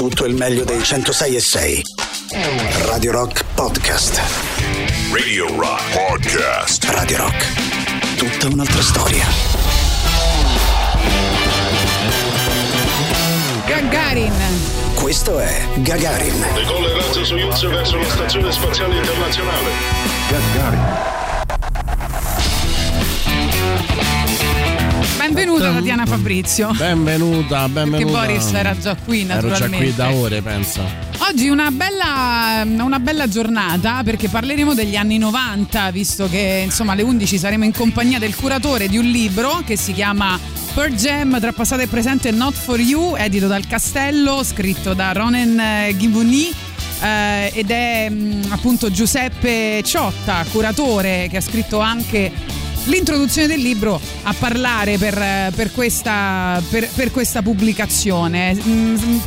tutto il meglio dei 106.6. Radio Rock Podcast. Radio Rock Podcast. Radio Rock, tutta un'altra storia. Gagarin. Questo è Gagarin. Decollerà Soyuz verso la Stazione Spaziale Internazionale. Gagarin. Benvenuta Tatiana Fabrizio. Benvenuta. Perché Boris era già qui, naturalmente. Ero già qui da ore, penso. Oggi una bella giornata, perché parleremo degli anni 90, visto che insomma alle 11 saremo in compagnia del curatore di un libro che si chiama Pearl Jam, tra passato e presente, Not For You, edito dal Castello, scritto da Ronen Givoni. Ed è appunto Giuseppe Ciotta, curatore, che ha scritto anche l'introduzione del libro, a parlare per questa pubblicazione.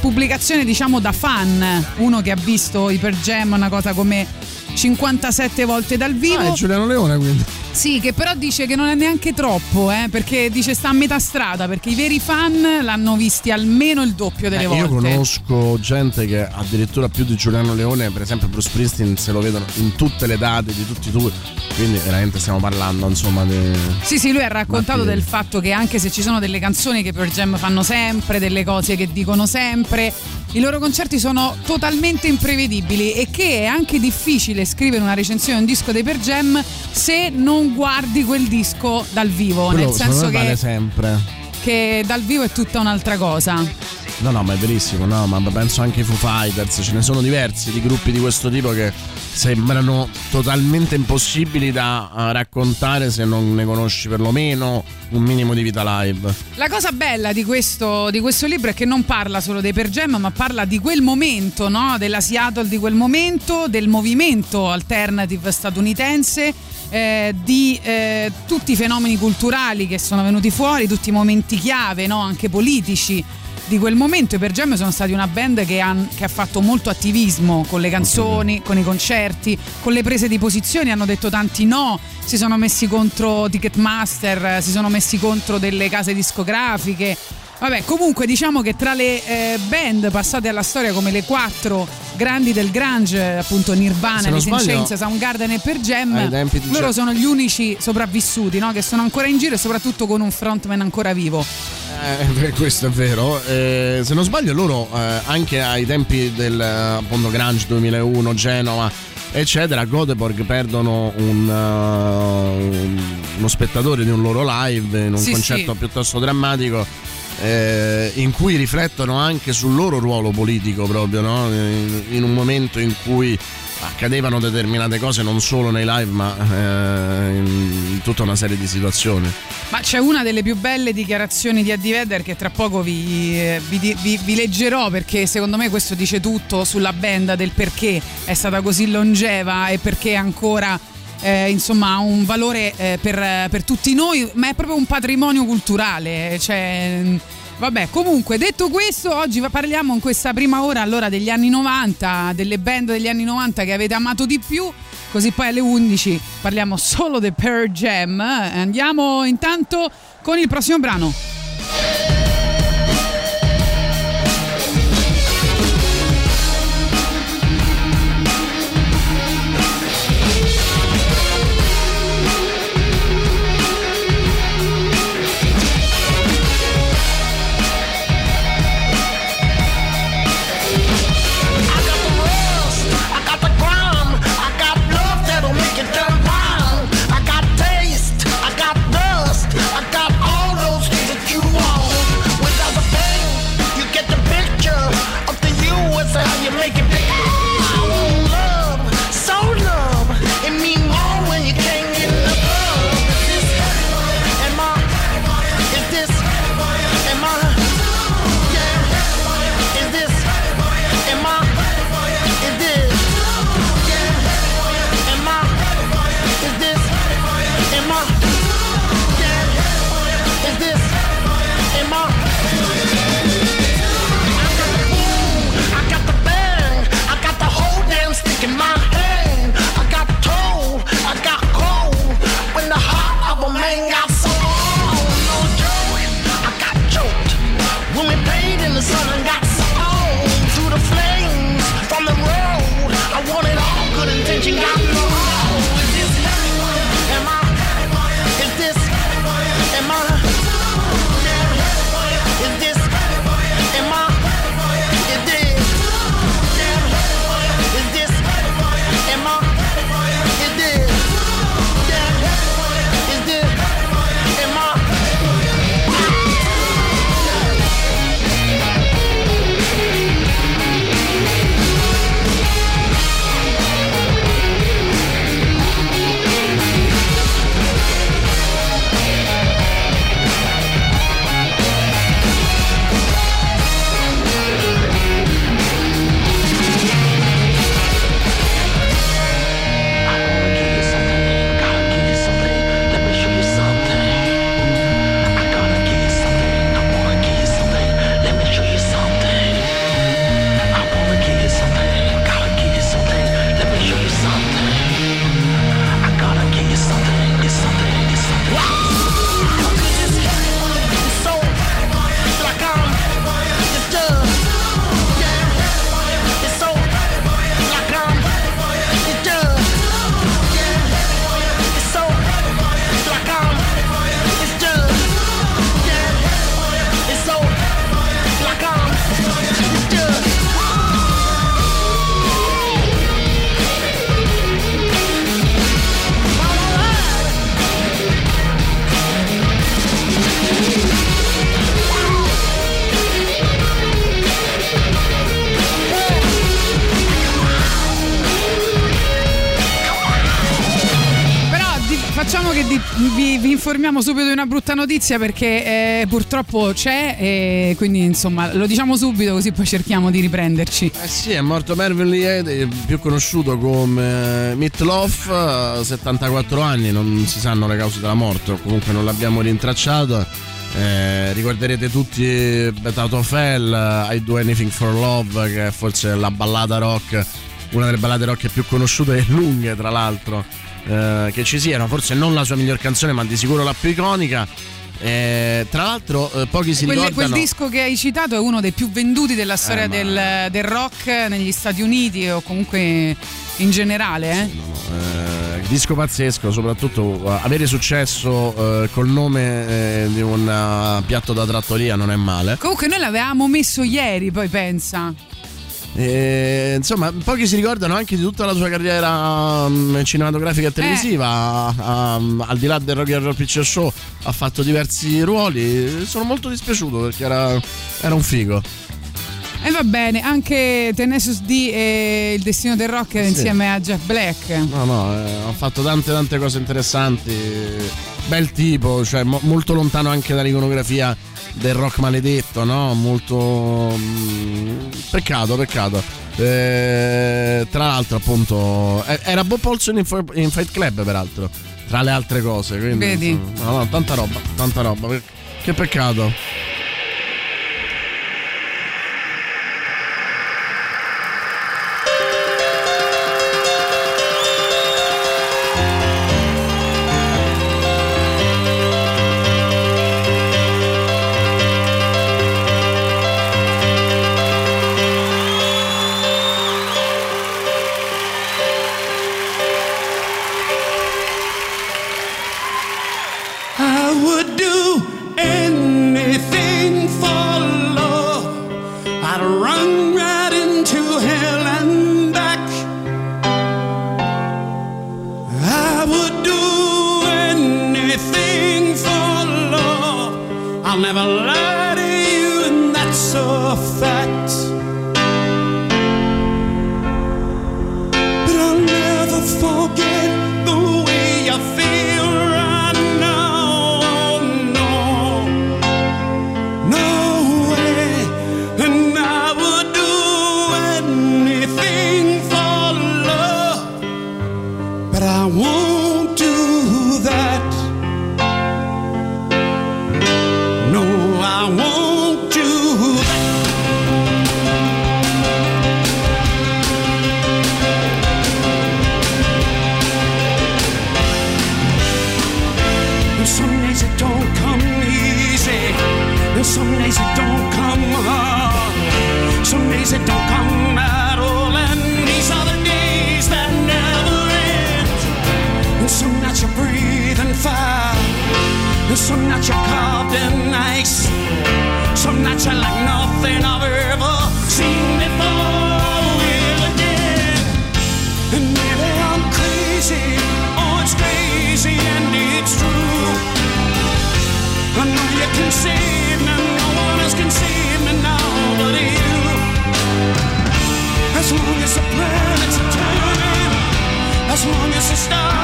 Pubblicazione, diciamo, da fan, uno che ha visto i Pearl Jam una cosa come 57 volte dal vivo. Ah, è Giuliano Leone, quindi. Sì, che però dice che non è neanche troppo, perché dice sta a metà strada, perché i veri fan l'hanno visti almeno il doppio delle volte. Io conosco gente che addirittura più di Giuliano Leone, per esempio Bruce Springsteen, se lo vedono in tutte le date di tutti i tour, quindi veramente stiamo parlando, insomma, di... Sì, lui ha raccontato del fatto che anche se ci sono delle canzoni che Pearl Jam fanno sempre, delle cose che dicono sempre, i loro concerti sono totalmente imprevedibili, e che è anche difficile scrivere una recensione di un disco dei Pearl Jam se non guardi quel disco dal vivo. Quello, nel senso che vale sempre, che dal vivo è tutta un'altra cosa. No, ma è verissimo, no, ma penso anche ai Foo Fighters, ce ne sono diversi di gruppi di questo tipo che sembrano totalmente impossibili da raccontare se non ne conosci perlomeno un minimo di vita live. La cosa bella di questo libro è che non parla solo dei Pearl Jam, ma parla di quel momento, no? Della Seattle di quel momento, del movimento alternative statunitense, di tutti i fenomeni culturali che sono venuti fuori, tutti i momenti chiave, no? Anche politici di quel momento. I Pearl Jam sono stati una band che ha fatto molto attivismo con le canzoni, con i concerti, con le prese di posizione. Hanno detto tanti no, si sono messi contro Ticketmaster, si sono messi contro delle case discografiche. Vabbè, comunque diciamo che tra le band passate alla storia come le quattro grandi del grunge, appunto Nirvana, Evanescence, Soundgarden e Pearl Jam, loro sono gli unici sopravvissuti, no? Che sono ancora in giro e soprattutto con un frontman ancora vivo. Questo è vero. Se non sbaglio loro, anche ai tempi del appunto grunge 2001, Genova eccetera, a Göteborg perdono uno spettatore di un loro live in un concerto piuttosto drammatico, in cui riflettono anche sul loro ruolo politico proprio, no? In un momento in cui accadevano determinate cose non solo nei live, ma in tutta una serie di situazioni. Ma c'è una delle più belle dichiarazioni di Eddie Vedder che tra poco vi leggerò, perché secondo me questo dice tutto sulla band, del perché è stata così longeva e perché ancora insomma ha un valore per tutti noi, ma è proprio un patrimonio culturale, cioè... Vabbè, comunque, detto questo, oggi parliamo in questa prima ora allora degli anni 90, delle band degli anni 90 che avete amato di più, così poi alle 11 parliamo solo dei Pearl Jam. Andiamo intanto con il prossimo brano. Wow. che vi informiamo subito di una brutta notizia, perché purtroppo c'è, e quindi insomma lo diciamo subito così poi cerchiamo di riprenderci. Eh sì, è morto Mervyn Lee, più conosciuto come Meat Loaf, 74 anni, non si sanno le cause della morte, comunque non l'abbiamo rintracciata. Ricorderete tutti Tato Fell, I Do Anything for Love, che è forse la ballata rock, una delle ballate rock più conosciute e lunghe tra l'altro che ci siano, forse non la sua miglior canzone ma di sicuro la più iconica. Tra l'altro pochi si ricordano quel disco che hai citato è uno dei più venduti della storia del rock negli Stati Uniti o comunque in generale. Disco pazzesco, soprattutto avere successo col nome di un piatto da trattoria non è male. Comunque noi l'avevamo messo ieri, poi pensa. Insomma, pochi si ricordano anche di tutta la sua carriera cinematografica e televisiva. Al di là del Rocky Horror Picture Show ha fatto diversi ruoli. Sono molto dispiaciuto perché era un figo. E va bene, anche Tenacious D e Il Destino del Rock insieme a Jeff Black. Ha fatto tante cose interessanti. Bel tipo, cioè molto lontano anche dall'iconografia del rock maledetto, no? Molto... Peccato. Tra l'altro appunto era Bob Olson in Fight Club peraltro, tra le altre cose. Quindi, vedi? Tanta roba. Che peccato.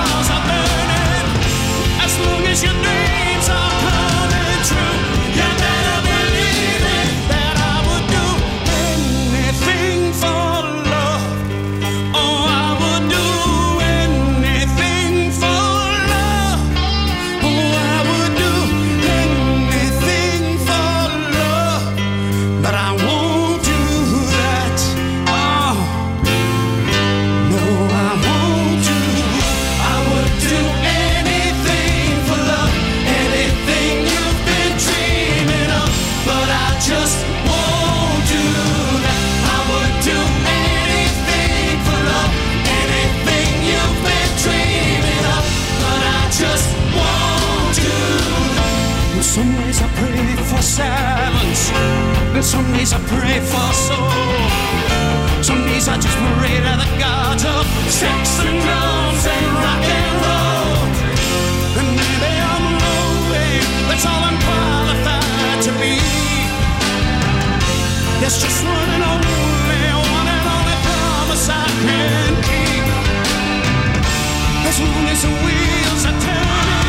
As long as the wheels are turning,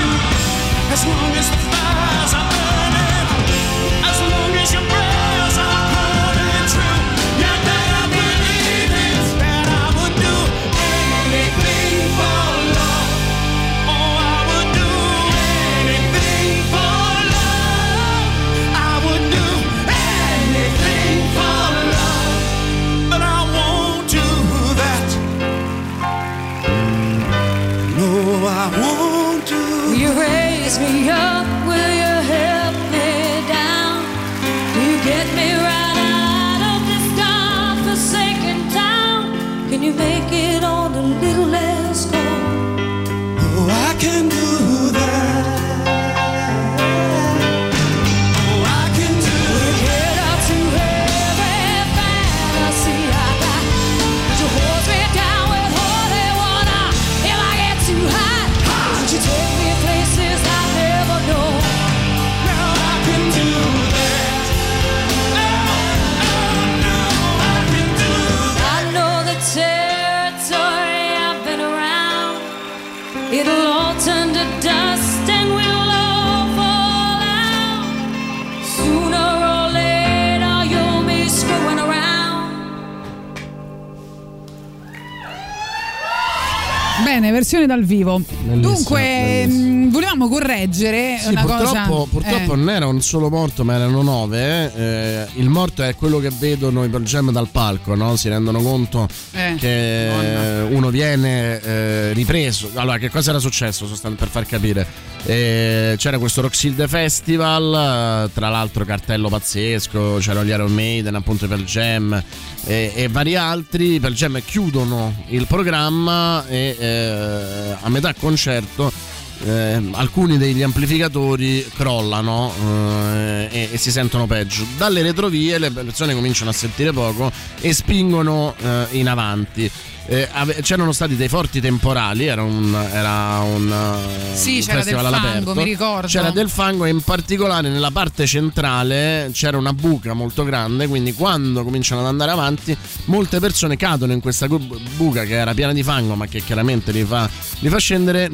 It'll all turn to dust and we'll all fall out. Sooner or later you'll be screwing around. Bene, versione dal vivo. Bellissima, dunque bellissima. Volevamo correggere una cosa. Purtroppo non era un solo morto, ma erano 9. Il morto è quello che vedono i Pearl Jam dal palco, no? Si rendono conto che uno viene ripreso. Allora, che cosa era successo, per far capire? C'era questo Roxilde Festival, tra l'altro cartello pazzesco, c'erano gli Iron Maiden, appunto i Pearl Jam e vari altri. I Pearl Jam chiudono il programma e a metà concerto alcuni degli amplificatori crollano e si sentono peggio. Dalle retrovie le persone cominciano a sentire poco e spingono in avanti. C'erano stati dei forti temporali, era un c'era festival del fango, all'aperto, mi ricordo. C'era del fango e in particolare nella parte centrale c'era una buca molto grande, quindi quando cominciano ad andare avanti molte persone cadono in questa buca che era piena di fango ma che chiaramente li fa scendere.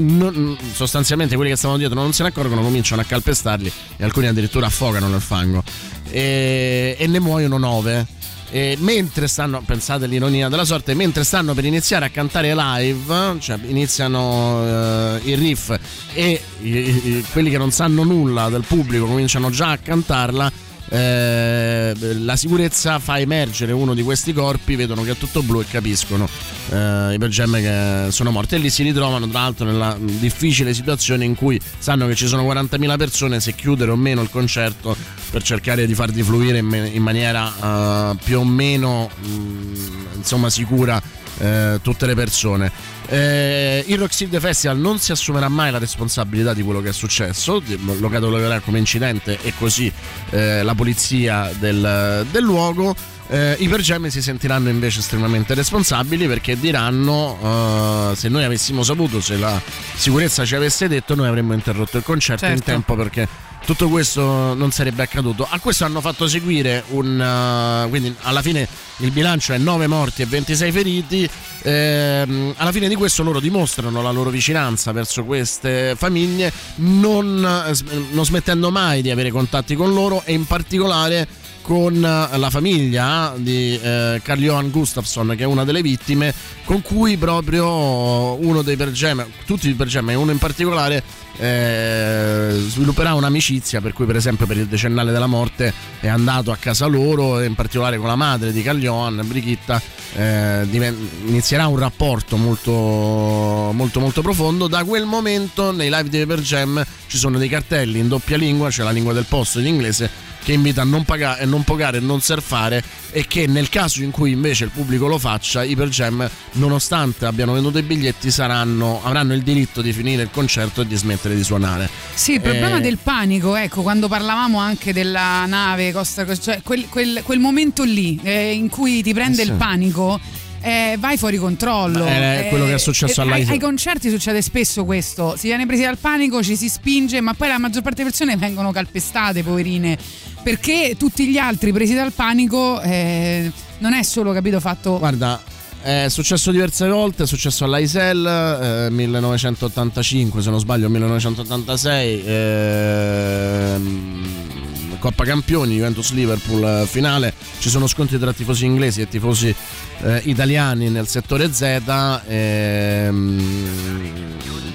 Sostanzialmente quelli che stavano dietro non se ne accorgono, cominciano a calpestarli e alcuni addirittura affogano nel fango e ne muoiono 9. E mentre stanno, pensate l'ironia della sorte, mentre stanno per iniziare a cantare live, cioè iniziano il riff e quelli che non sanno nulla del pubblico cominciano già a cantarla, la sicurezza fa emergere uno di questi corpi, vedono che è tutto blu e capiscono i Pearl Jam che sono morti, e lì si ritrovano tra l'altro nella difficile situazione in cui sanno che ci sono 40.000 persone, se chiudere o meno il concerto per cercare di far rifluire in maniera più o meno sicura tutte le persone. Il Roxilde Festival non si assumerà mai la responsabilità di quello che è successo, lo catalogerà come incidente e così la polizia del luogo. I Pearl Jam si sentiranno invece estremamente responsabili, perché diranno se noi avessimo saputo, se la sicurezza ci avesse detto, noi avremmo interrotto il concerto in tempo, perché tutto questo non sarebbe accaduto. A questo hanno fatto seguire quindi alla fine il bilancio è 9 morti e 26 feriti. Alla fine di questo loro dimostrano la loro vicinanza verso queste famiglie, non smettendo mai di avere contatti con loro, e in particolare con la famiglia di Carl-Johan Gustafsson, che è una delle vittime, con cui proprio uno dei Pearl Jam, tutti i Pearl Jam e uno in particolare, svilupperà un'amicizia, per cui per esempio per il decennale della morte è andato a casa loro, e in particolare con la madre di Carl-Johan, Brigitta, inizierà un rapporto molto molto molto profondo. Da quel momento nei live dei Pearl Jam ci sono dei cartelli in doppia lingua, cioè la lingua del posto in inglese, che invita a non pagare, non pogare, non surfare, e che nel caso in cui invece il pubblico lo faccia, i Pearl Jam, nonostante abbiano venduto i biglietti, avranno il diritto di finire il concerto e di smettere di suonare. Sì, il problema del panico, ecco, quando parlavamo anche della nave Costa, cioè quel momento lì in cui ti prende il panico, vai fuori controllo. È quello che è successo ai concerti. Succede spesso questo: si viene presi dal panico, ci si spinge, ma poi la maggior parte delle persone vengono calpestate, poverine, perché tutti gli altri presi dal panico non è solo, capito, fatto. Guarda, è successo diverse volte, è successo all'Aisel 1985, se non sbaglio 1986, Coppa Campioni, Juventus-Liverpool finale, ci sono scontri tra tifosi inglesi e tifosi italiani nel settore Z,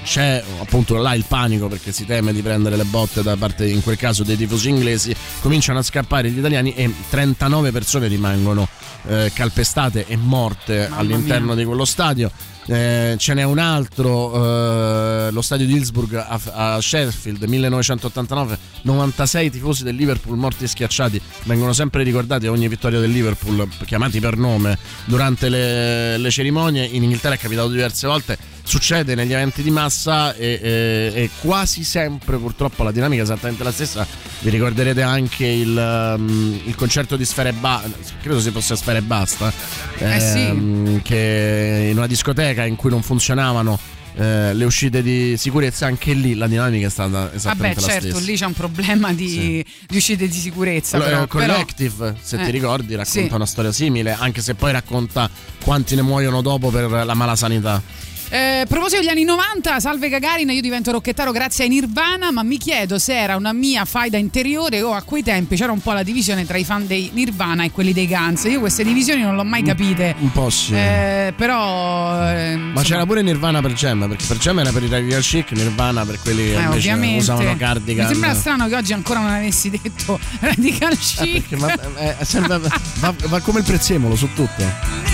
c'è appunto là il panico perché si teme di prendere le botte da parte, in quel caso, dei tifosi inglesi. Cominciano a scappare gli italiani e 39 persone rimangono calpestate e morte all'interno di quello stadio. Ce n'è un altro, lo stadio di Hillsborough a Sheffield 1989, 96 tifosi del Liverpool morti schiacciati. Vengono sempre ricordati a ogni vittoria del Liverpool, chiamati per nome durante le cerimonie. In Inghilterra è capitato diverse volte, succede negli eventi di massa e quasi sempre purtroppo la dinamica è esattamente la stessa. Vi ricorderete anche il concerto di Sfera e Basta, credo si fosse Sfera e Basta, che in una discoteca in cui non funzionavano le uscite di sicurezza. Anche lì la dinamica è stata esattamente la stessa. Lì c'è un problema di uscite di sicurezza. Collective, se ti ricordi, racconta una storia simile, anche se poi racconta quanti ne muoiono dopo per la malasanità. A proposito degli anni 90, salve Gagarin, io divento rocchettaro grazie a Nirvana, ma mi chiedo se era una mia faida interiore o a quei tempi c'era un po' la divisione tra i fan dei Nirvana e quelli dei Guns. Io queste divisioni non l'ho mai capite. Un po' sì. Però insomma... Ma c'era pure Nirvana per Gemma, perché per Gemma era per i real chic, Nirvana per quelli che invece usavano cardigan. Mi sembra strano che oggi ancora non avessi detto radical chic. Va come il prezzemolo su tutto.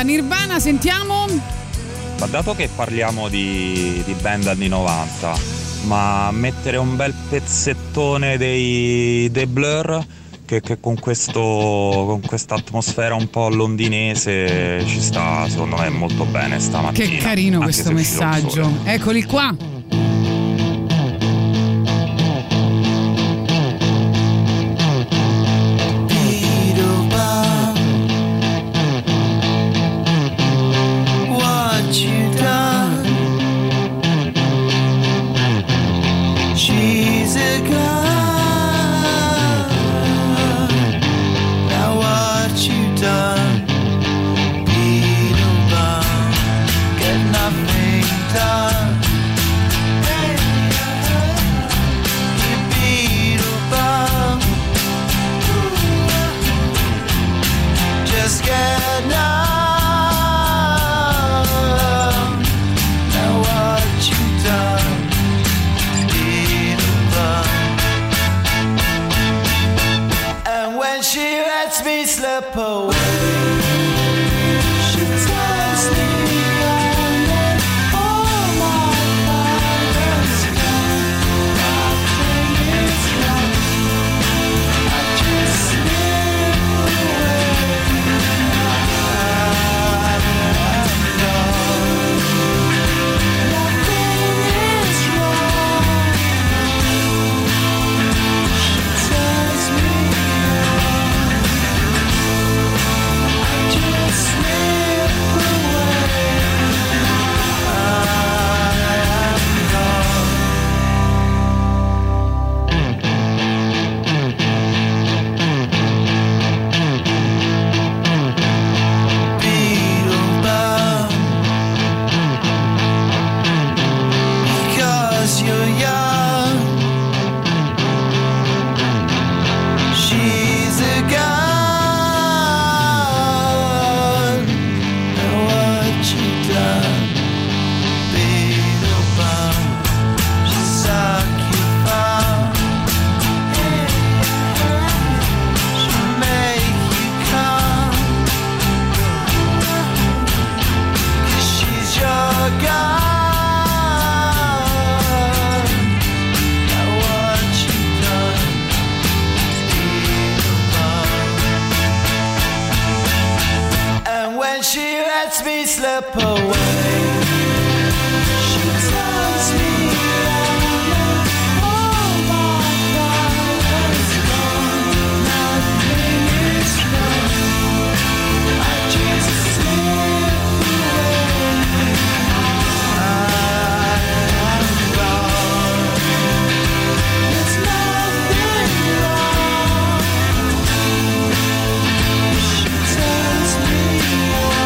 Nirvana, sentiamo. Ma dato che parliamo di band anni 90, ma mettere un bel pezzettone dei Blur che con questa atmosfera un po' londinese ci sta, secondo me, molto bene stamattina. Che carino questo messaggio. Eccoli qua. slip away. She turns me around and all my pride has gone. Nothing is known. I just slip away. I am gone. There's nothing wrong. She turns me around.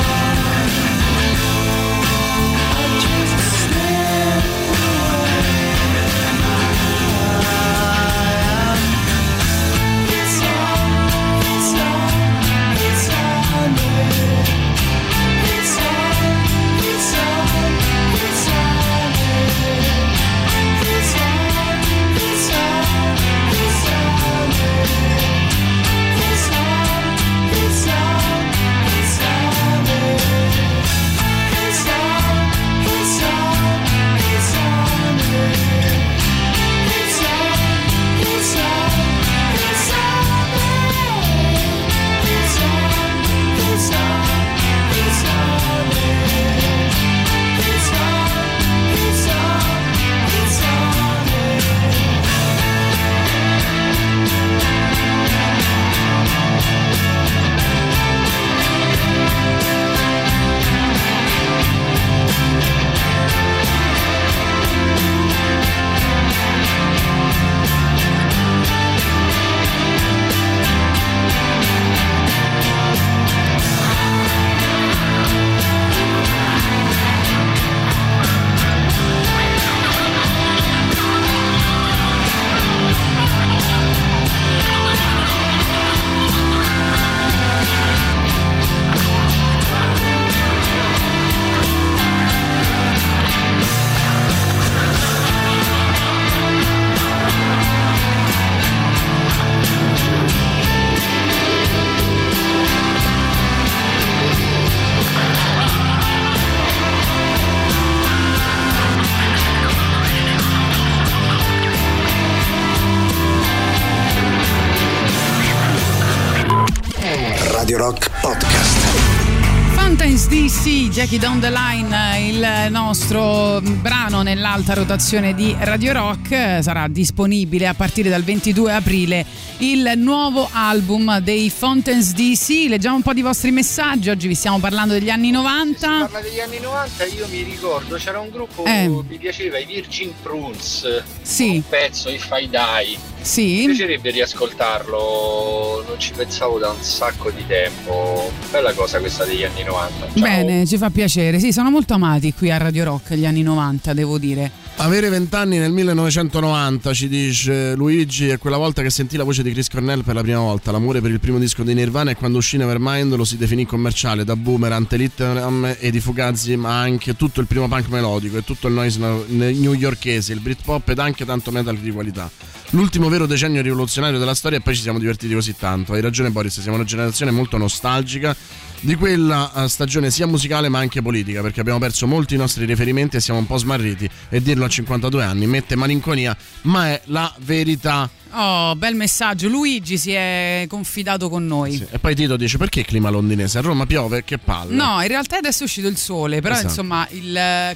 Jackie Down the Line, il nostro brano nell'alta rotazione di Radio Rock. Sarà disponibile a partire dal 22 aprile il nuovo album dei Fontaines DC. Leggiamo un po' di vostri messaggi. Oggi vi stiamo parlando degli anni 90. Si parla degli anni 90, io mi ricordo c'era un gruppo mi piaceva, i Virgin Prunes, sì. Un pezzo, If I Die, sì. Mi piacerebbe riascoltarlo, non ci pensavo da un sacco di tempo. Bella cosa questa degli anni 90. Ciao. Bene, ci fa piacere, sì, sono molto amati qui a Radio Rock gli anni 90, devo dire. Avere 20 anni nel 1990, ci dice Luigi, è quella volta che sentì la voce di Chris Cornell per la prima volta. L'amore per il primo disco dei Nirvana e quando uscì Nevermind lo si definì commerciale, da Boomer, Ante Litteram e di Fugazi, ma anche tutto il primo punk melodico e tutto il noise newyorkese, il Britpop ed anche tanto metal di qualità. L'ultimo vero decennio rivoluzionario della storia, e poi ci siamo divertiti così tanto. Hai ragione Boris, siamo una generazione molto nostalgica di quella stagione sia musicale ma anche politica, perché abbiamo perso molti nostri riferimenti e siamo un po' smarriti, e dirlo a 52 anni mette malinconia, ma è la verità. Oh, bel messaggio, Luigi si è confidato con noi, sì. E poi Tito dice: perché clima londinese? A Roma piove, che palle. No, in realtà adesso è uscito il sole, però esatto. Insomma,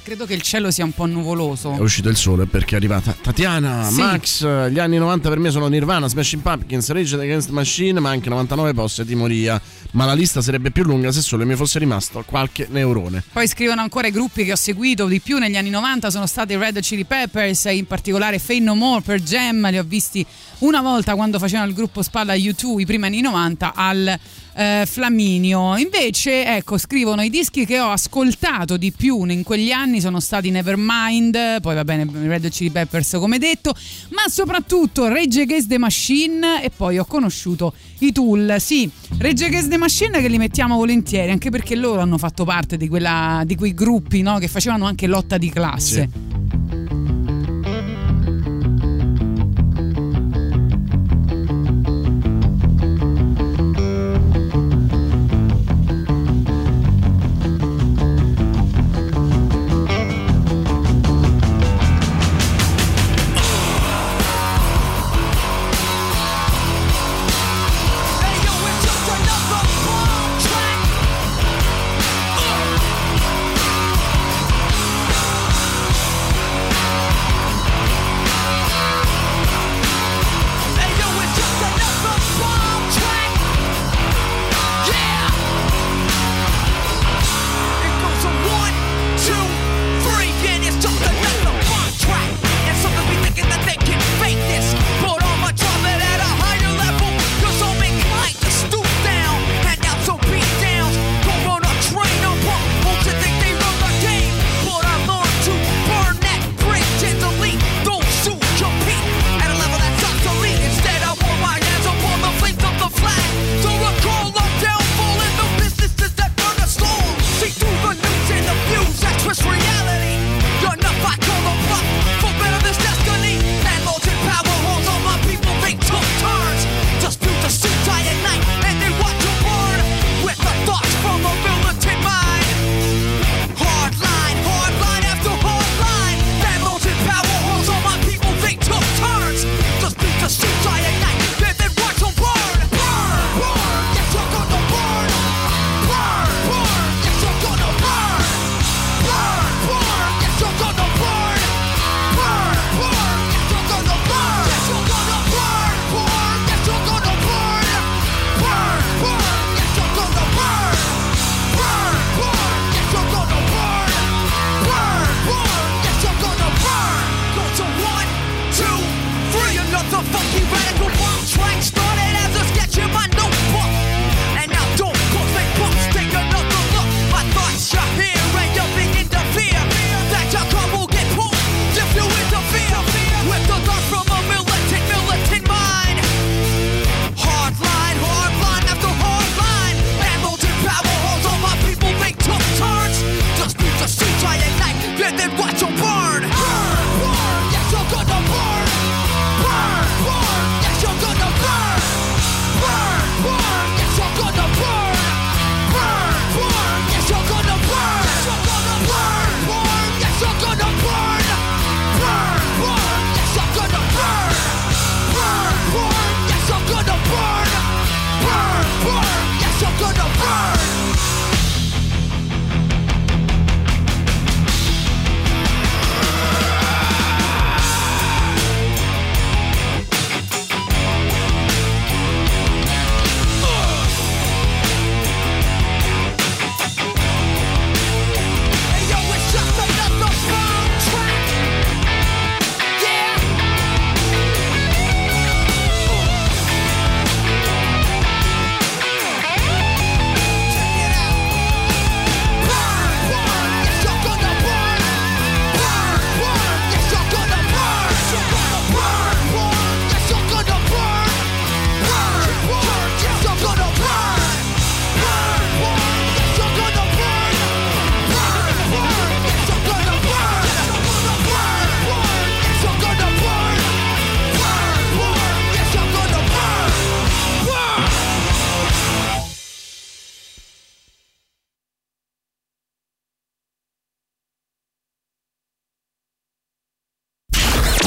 credo che il cielo sia un po' nuvoloso. È uscito il sole perché è arrivata Tatiana, sì. Max, gli anni 90 per me sono Nirvana, Smashing Pumpkins, Rage Against the Machine, ma anche 99 Posse di Moria. Ma la lista sarebbe più lunga se solo mi fosse rimasto qualche neurone. Poi scrivono ancora: i gruppi che ho seguito di più negli anni 90 sono stati i Red Hot Chili Peppers, in particolare Faith No More, Pearl Jam. Li ho visti una volta quando facevano il gruppo spalla U2, i primi anni 90 al Flaminio. Invece, ecco, scrivono: i dischi che ho ascoltato di più in quegli anni sono stati Nevermind, poi va bene Red Hot Chili Peppers come detto, ma soprattutto Rage Against the Machine, e poi ho conosciuto i Tool. Sì, Rage Against the Machine che li mettiamo volentieri, anche perché loro hanno fatto parte di quei gruppi, no, che facevano anche lotta di classe, sì.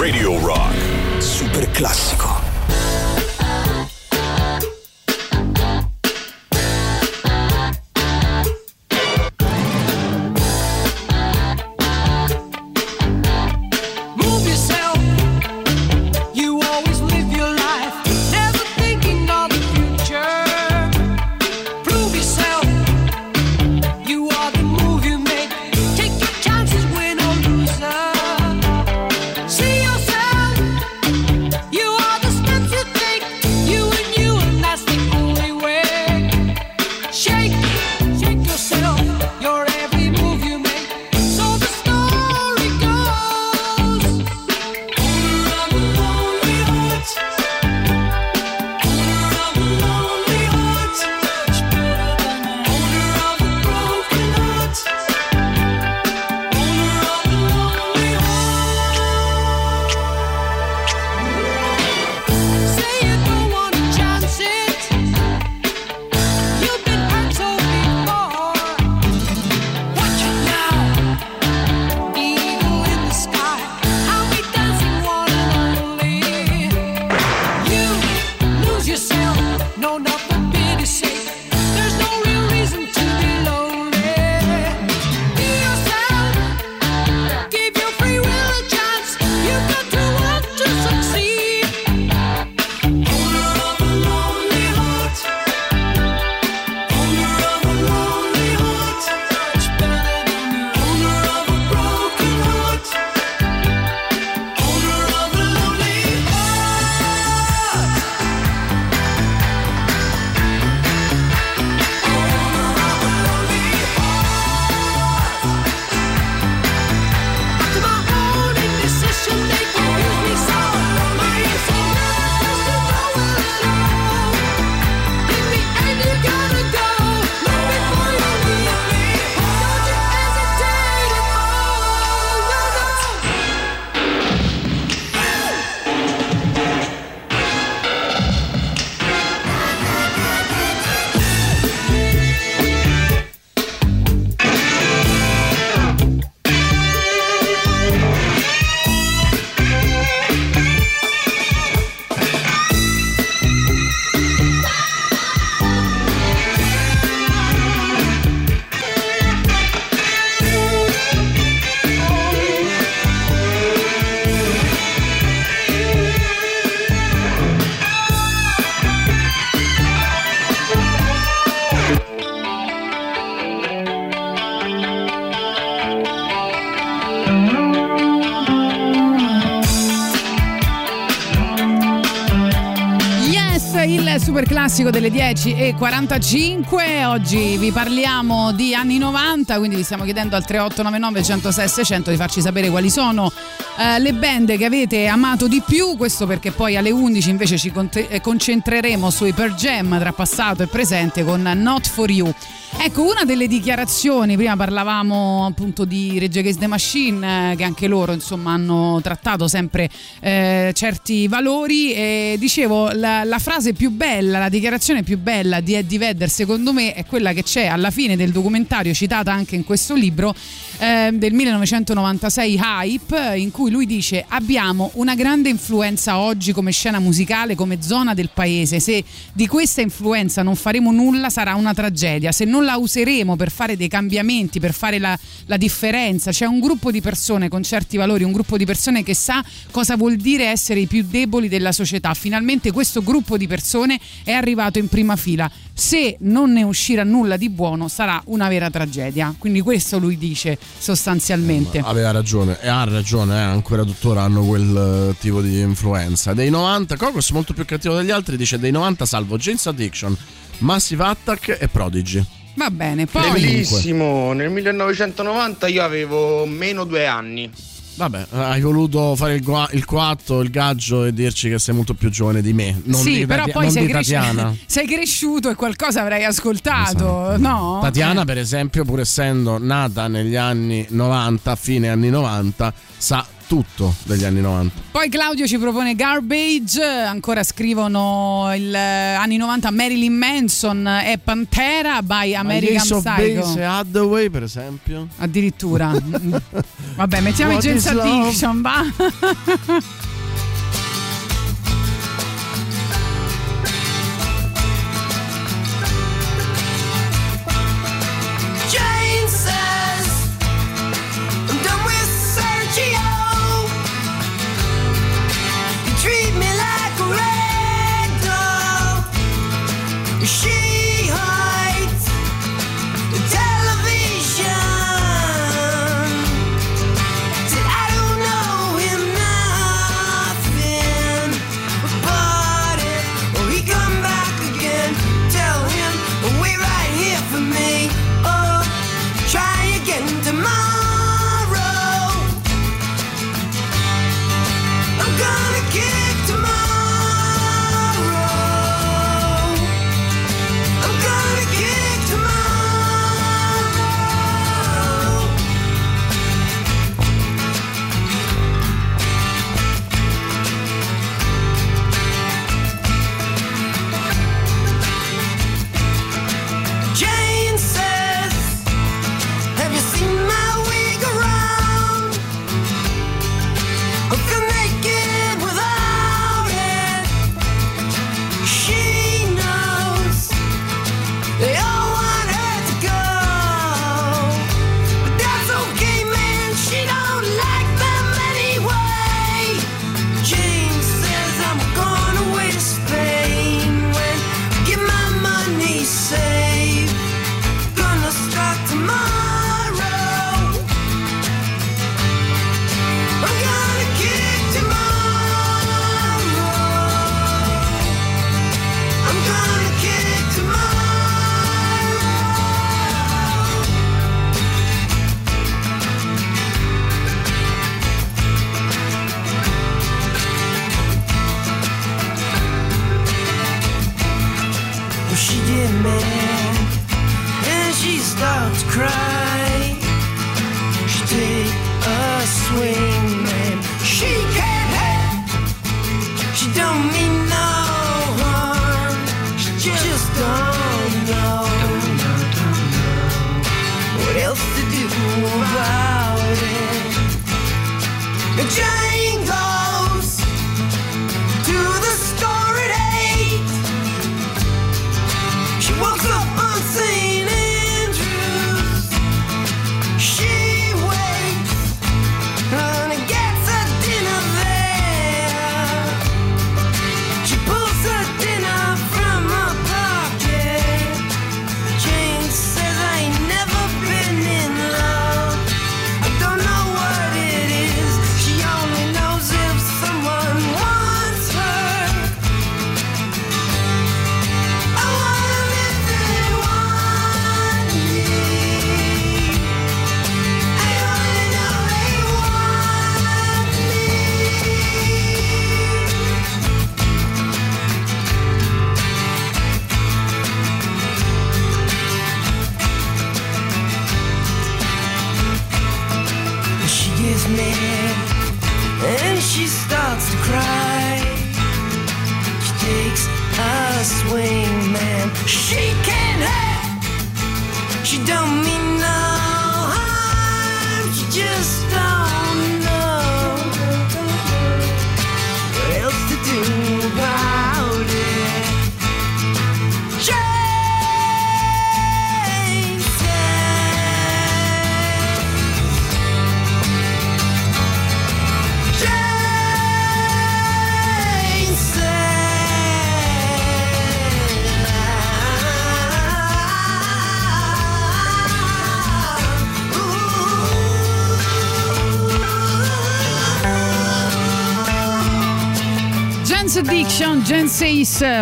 Radio Rock Super Classico. Classico delle 10:45. Oggi vi parliamo di anni 90, quindi vi stiamo chiedendo al 3899 106 600 di farci sapere quali sono le band che avete amato di più. Questo perché poi alle 11 invece ci concentreremo sui Pearl Jam, tra passato e presente, con Not For You. Ecco, una delle dichiarazioni, prima parlavamo appunto di Rage Against the Machine, che anche loro insomma hanno trattato sempre certi valori, e dicevo la frase più bella, la dichiarazione più bella di Eddie Vedder secondo me è quella che c'è alla fine del documentario, citata anche in questo libro del 1996 Hype, in cui lui dice: abbiamo una grande influenza oggi come scena musicale, come zona del paese, se di questa influenza non faremo nulla sarà una tragedia, se non la useremo per fare dei cambiamenti, per fare la differenza. C'è un gruppo di persone con certi valori, un gruppo di persone che sa cosa vuol dire essere i più deboli della società. Finalmente questo gruppo di persone è arrivato in prima fila. Se non ne uscirà nulla di buono sarà una vera tragedia. Quindi questo lui dice sostanzialmente. Aveva ragione, e ha ragione, ancora tuttora hanno quel tipo di influenza. Dei 90, Cocos molto più cattivo degli altri, dice dei 90 salvo Jane's Addiction, Massive Attack e Prodigy. Va bene, poi bellissimo. Nel 1990 io avevo meno 2 anni. Vabbè, hai voluto fare il coatto, il gaggio, e dirci che sei molto più giovane di me. Non sì, però poi sei cresciuto e qualcosa avrai ascoltato, esatto. No? Tatiana, per esempio, pur essendo nata negli anni 90, fine anni 90, sa tutto degli anni 90. Poi Claudio ci propone Garbage, ancora scrivono anni 90 Marilyn Manson e Pantera by American Psycho. Base Hathaway per esempio. Addirittura. Vabbè, mettiamo What James Addiction, va.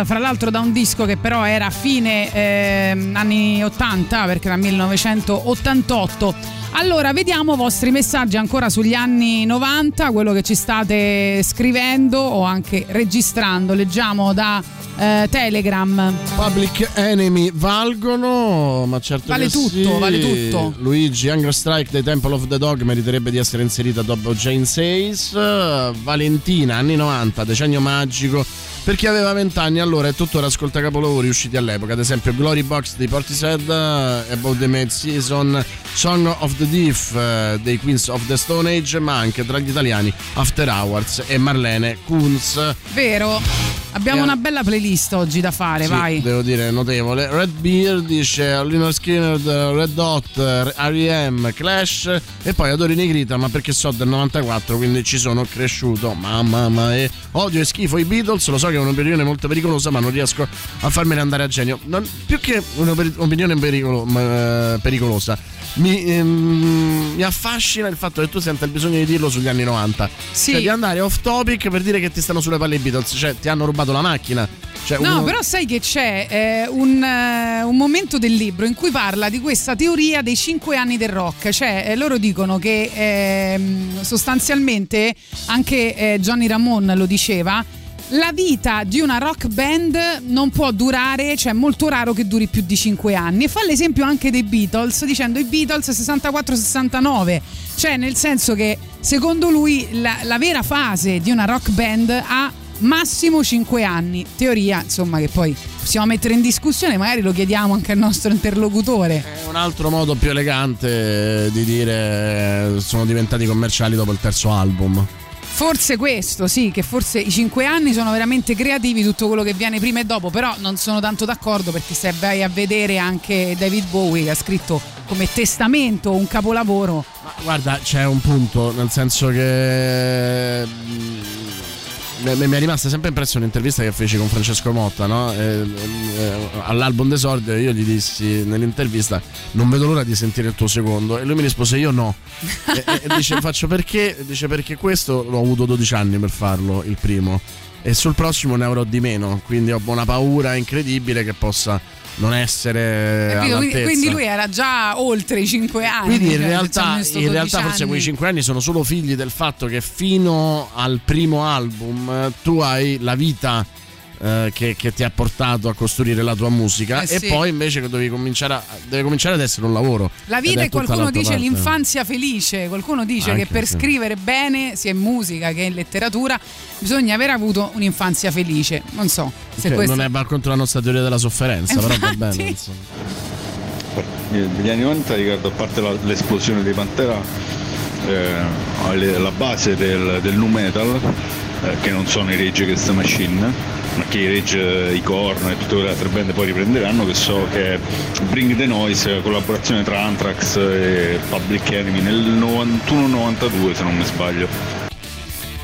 Fra l'altro da un disco che però era fine anni 80, perché era 1988. Allora, vediamo i vostri messaggi ancora sugli anni 90, quello che ci state scrivendo o anche registrando. Leggiamo da Telegram. Public Enemy valgono, ma certo vale che tutto, sì. Vale tutto. Luigi, Hunger Strike dei Temple of the Dog meriterebbe di essere inserita dopo Jane Says. Valentina, anni 90, decennio magico per chi aveva 20 anni allora e tuttora ascolta capolavori usciti all'epoca, ad esempio Glory Box dei Portishead, About the Mad Season, Song of the Deaf dei Queens of the Stone Age, ma anche tra gli italiani After Hours e Marlene Kunz. Vero, abbiamo una bella playlist oggi da fare, sì, vai. Devo dire, notevole. Red Beard dice Lynyrd Skynyrd, Red Hot, R.E.M., Clash e poi adoro i Negrita, ma perché so del 94, quindi ci sono cresciuto. Mamma e odio e schifo i Beatles, lo so che è un'opinione molto pericolosa, ma non riesco a farmene andare a genio. Non, più che un'opinione pericolosa, mi affascina il fatto che tu senta il bisogno di dirlo sugli anni 90, sì. Cioè di andare off topic per dire che ti stanno sulle palle i Beatles, cioè ti hanno rubato la macchina. Cioè, no, uno... però sai che c'è un momento del libro in cui parla di questa teoria dei 5 anni del rock. Cioè loro dicono che sostanzialmente, anche Johnny Ramone lo diceva, la vita di una rock band non può durare, cioè è molto raro che duri più di 5 anni. E fa l'esempio anche dei Beatles, dicendo i Beatles 64-69, cioè nel senso che secondo lui la vera fase di una rock band ha massimo 5 anni. Teoria, insomma, che poi possiamo mettere in discussione, magari lo chiediamo anche al nostro interlocutore. È un altro modo più elegante di dire sono diventati commerciali dopo il terzo album. Forse questo, sì, che forse i 5 anni sono veramente creativi, tutto quello che viene prima e dopo. Però non sono tanto d'accordo, perché se vai a vedere anche David Bowie, che ha scritto come testamento un capolavoro. Ma guarda, c'è un punto, nel senso che... mi è rimasta sempre impressa un'intervista che feci con Francesco Motta, no? All'album Desordio io gli dissi nell'intervista non vedo l'ora di sentire il tuo secondo, e lui mi rispose io no. E dice faccio perché? Dice perché questo l'ho avuto 12 anni per farlo, il primo, e sul prossimo ne avrò di meno, quindi ho una paura incredibile che possa non essere all'altezza. Quindi lui era già oltre i 5 anni. Quindi in realtà forse quei 5 anni sono solo figli del fatto che fino al primo album tu hai la vita che ti ha portato a costruire la tua musica, e sì. Poi invece deve cominciare ad essere un lavoro. La vita, e qualcuno dice parte. L'infanzia felice, qualcuno dice anche, che per scrivere bene sia in musica che in letteratura bisogna aver avuto un'infanzia felice. Non so se okay, questo... non è, va contro la nostra teoria della sofferenza, infatti... però va bene, degli anni 90. Riguardo a parte l'esplosione dei Pantera, la base del nu metal, che non sono i Rage Against the Machine, ma che i Rage, i Korn e tutte quelle altre band poi riprenderanno, che so che Bring the Noise, collaborazione tra Anthrax e Public Enemy nel 91-92 se non mi sbaglio.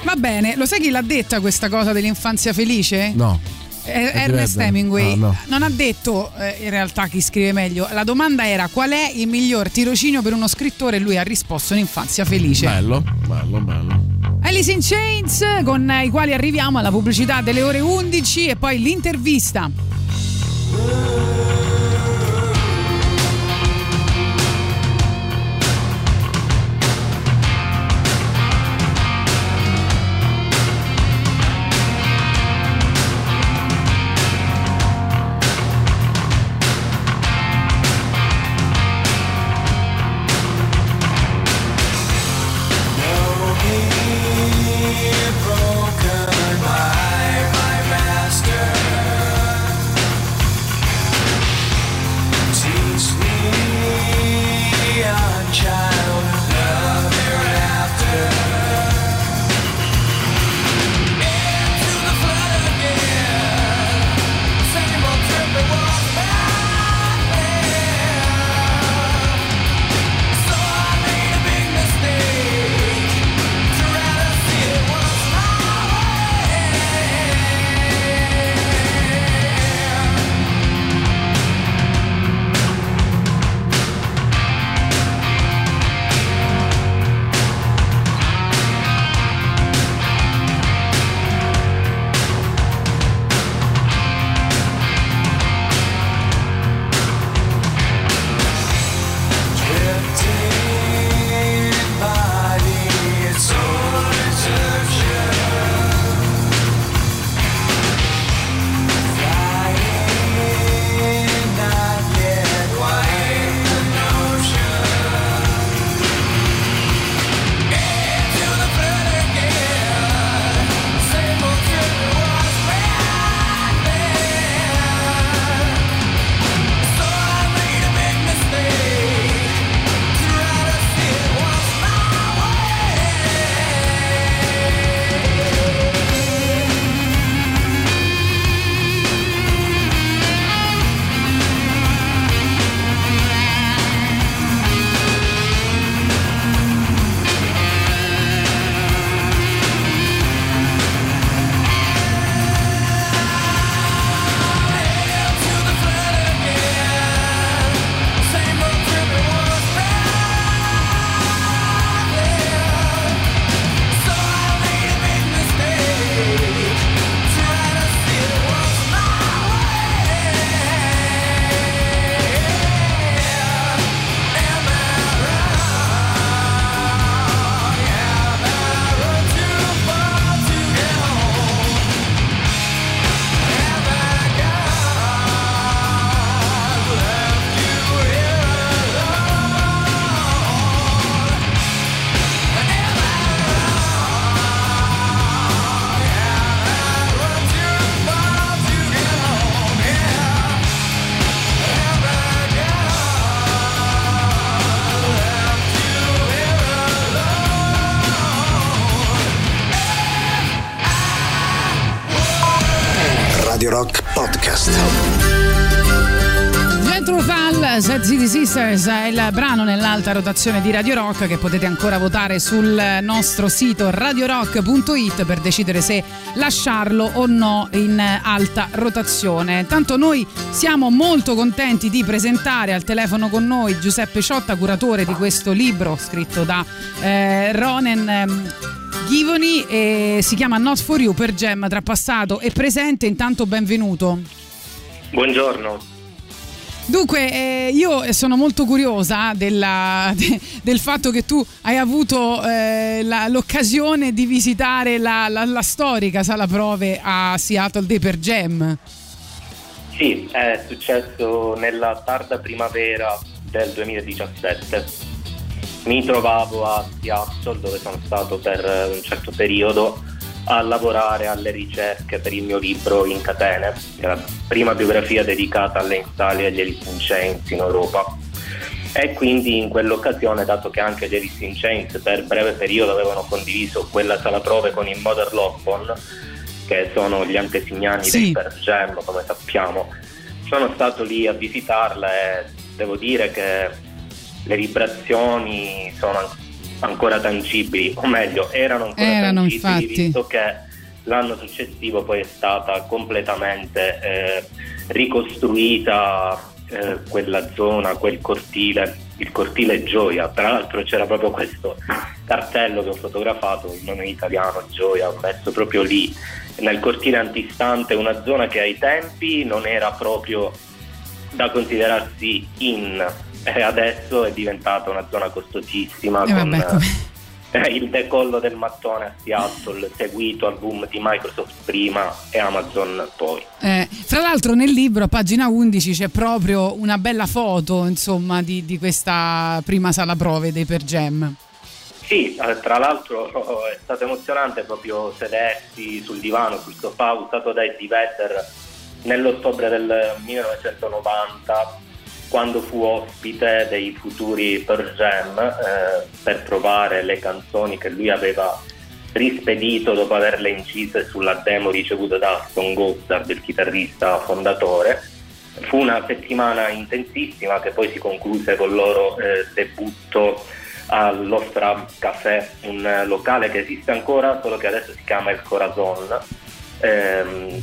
Va bene, lo sai chi l'ha detta questa cosa dell'infanzia felice? No. Ernest Hemingway. No. Non ha detto in realtà chi scrive meglio. La domanda era qual è il miglior tirocinio per uno scrittore, e lui ha risposto un'infanzia felice. Bello. Alice in Chains, con i quali arriviamo alla pubblicità delle ore 11 e poi l'intervista. Rock Podcast. Jethro Tull, Sad City Sisters è il brano nell'alta rotazione di Radio Rock, che potete ancora votare sul nostro sito radiorock.it per decidere se lasciarlo o no in alta rotazione. Tanto noi siamo molto contenti di presentare al telefono con noi Giuseppe Ciotta, curatore di questo libro scritto da Ronen Givoni, si chiama Not For You, per Gem, tra passato e presente. Intanto benvenuto. Buongiorno. Dunque io sono molto curiosa del fatto che tu hai avuto l'occasione di visitare la storica sala prove a Seattle dei Per Gem. Sì, è successo nella tarda primavera del 2017. Mi trovavo a Seattle, dove sono stato per un certo periodo a lavorare alle ricerche per il mio libro In Catene, che è la prima biografia dedicata alle Ensali e agli Elissincensi in Europa. E quindi in quell'occasione, dato che anche gli Elissincensi per breve periodo avevano condiviso quella sala prove con i Mother Lopon, che sono gli antesignani dei Per Gem, come sappiamo, sono stato lì a visitarla e devo dire che le vibrazioni sono ancora tangibili, o meglio erano tangibili, infatti, visto che l'anno successivo poi è stata completamente ricostruita quella zona, quel cortile, il cortile Gioia. Tra l'altro c'era proprio questo cartello che ho fotografato, il nome italiano Gioia, ho messo proprio lì nel cortile antistante una zona che ai tempi non era proprio da considerarsi in, e adesso è diventata una zona costosissima il decollo del mattone a Seattle seguito al boom di Microsoft prima e Amazon poi. Fra l'altro nel libro a pagina 11 c'è proprio una bella foto, insomma, di questa prima sala prove dei Per Gem. Sì, tra l'altro è stato emozionante proprio sedersi sul divano, sul sofà usato da Eddie Vedder nell'ottobre del 1990, quando fu ospite dei futuri Per Gem per provare le canzoni che lui aveva rispedito dopo averle incise sulla demo ricevuta da Aston Gossard, il chitarrista fondatore. Fu una settimana intensissima che poi si concluse con il loro debutto all'Ostra Café, un locale che esiste ancora, solo che adesso si chiama Il Corazon,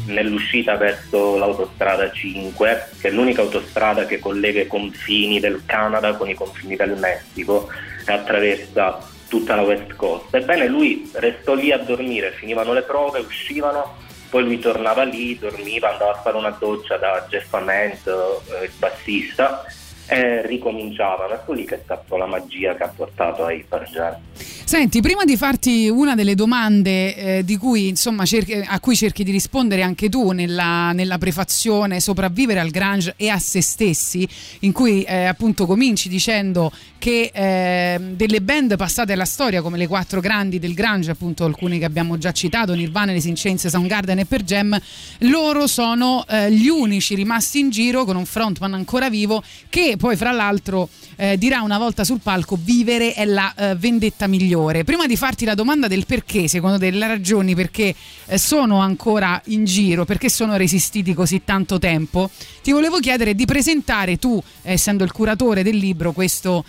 nell'uscita verso l'autostrada 5, che è l'unica autostrada che collega i confini del Canada con i confini del Messico e attraversa tutta la West Coast. Ebbene, lui restò lì a dormire, finivano le prove, uscivano, poi lui tornava lì, dormiva, andava a fare una doccia da Jeff Ament, il bassista, e ricominciavano. È lì che è stata la magia che ha portato ai Per Gem. Senti, prima di farti una delle domande di cui, insomma, a cui cerchi di rispondere anche tu nella prefazione Sopravvivere al grunge e a se stessi, in cui appunto cominci dicendo che delle band passate alla storia come le quattro grandi del grunge, appunto alcune che abbiamo già citato, Nirvana, Elissincensi, Soundgarden e Per Gem, loro sono gli unici rimasti in giro con un frontman ancora vivo che poi fra l'altro dirà una volta sul palco: vivere è la vendetta migliore. Prima di farti la domanda del perché, secondo te, le ragioni perché sono ancora in giro, perché sono resistiti così tanto tempo, ti volevo chiedere di presentare tu, essendo il curatore del libro, questo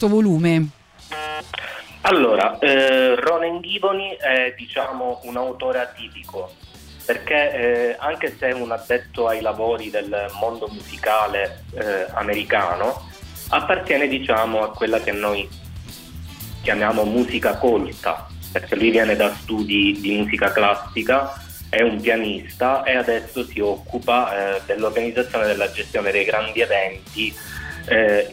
volume. Allora, Ronen Givoni è, diciamo, un autore atipico, perché anche se è un addetto ai lavori del mondo musicale americano, appartiene, diciamo, a quella che noi chiamiamo musica colta, perché lui viene da studi di musica classica, è un pianista e adesso si occupa dell'organizzazione e della gestione dei grandi eventi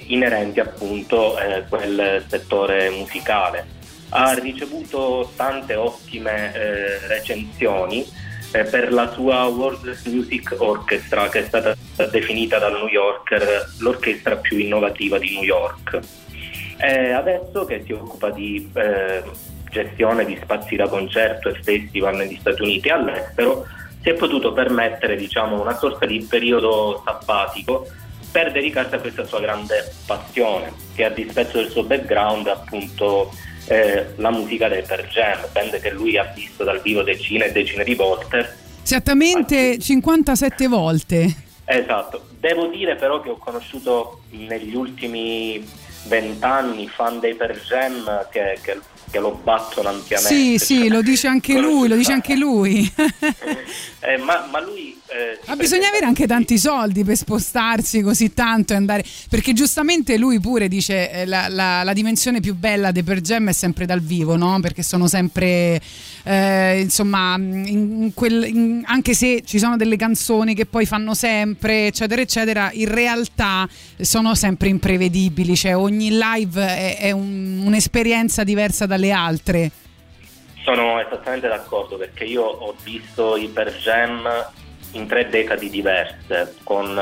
inerenti appunto quel settore musicale. Ha ricevuto tante ottime recensioni per la sua World Music Orchestra, che è stata definita dal New Yorker l'orchestra più innovativa di New York. E adesso che si occupa di gestione di spazi da concerto e festival negli Stati Uniti e all'estero, si è potuto permettere, diciamo, una sorta di periodo sabbatico per dedicarsi a questa sua grande passione, che a dispetto del suo background appunto la musica dei Per Gem, band che lui ha visto dal vivo decine e decine di volte Esattamente 57 volte. Esatto. Devo dire però che ho conosciuto negli ultimi 20 anni fan dei Per Jam che lo battono ampiamente. Sì, sì, lo dice anche lui, lo dice anche lui. Ma lui... ma bisogna avere anche tanti soldi per spostarsi così tanto e andare... Perché giustamente lui pure dice la dimensione più bella dei Per Jam è sempre dal vivo, no? Perché sono sempre... insomma, anche se ci sono delle canzoni che poi fanno sempre, eccetera, eccetera, in realtà sono sempre imprevedibili. Cioè ogni live è un'esperienza diversa dalle altre. Sono esattamente d'accordo, perché io ho visto i Per Jam in 3 decadi diverse, con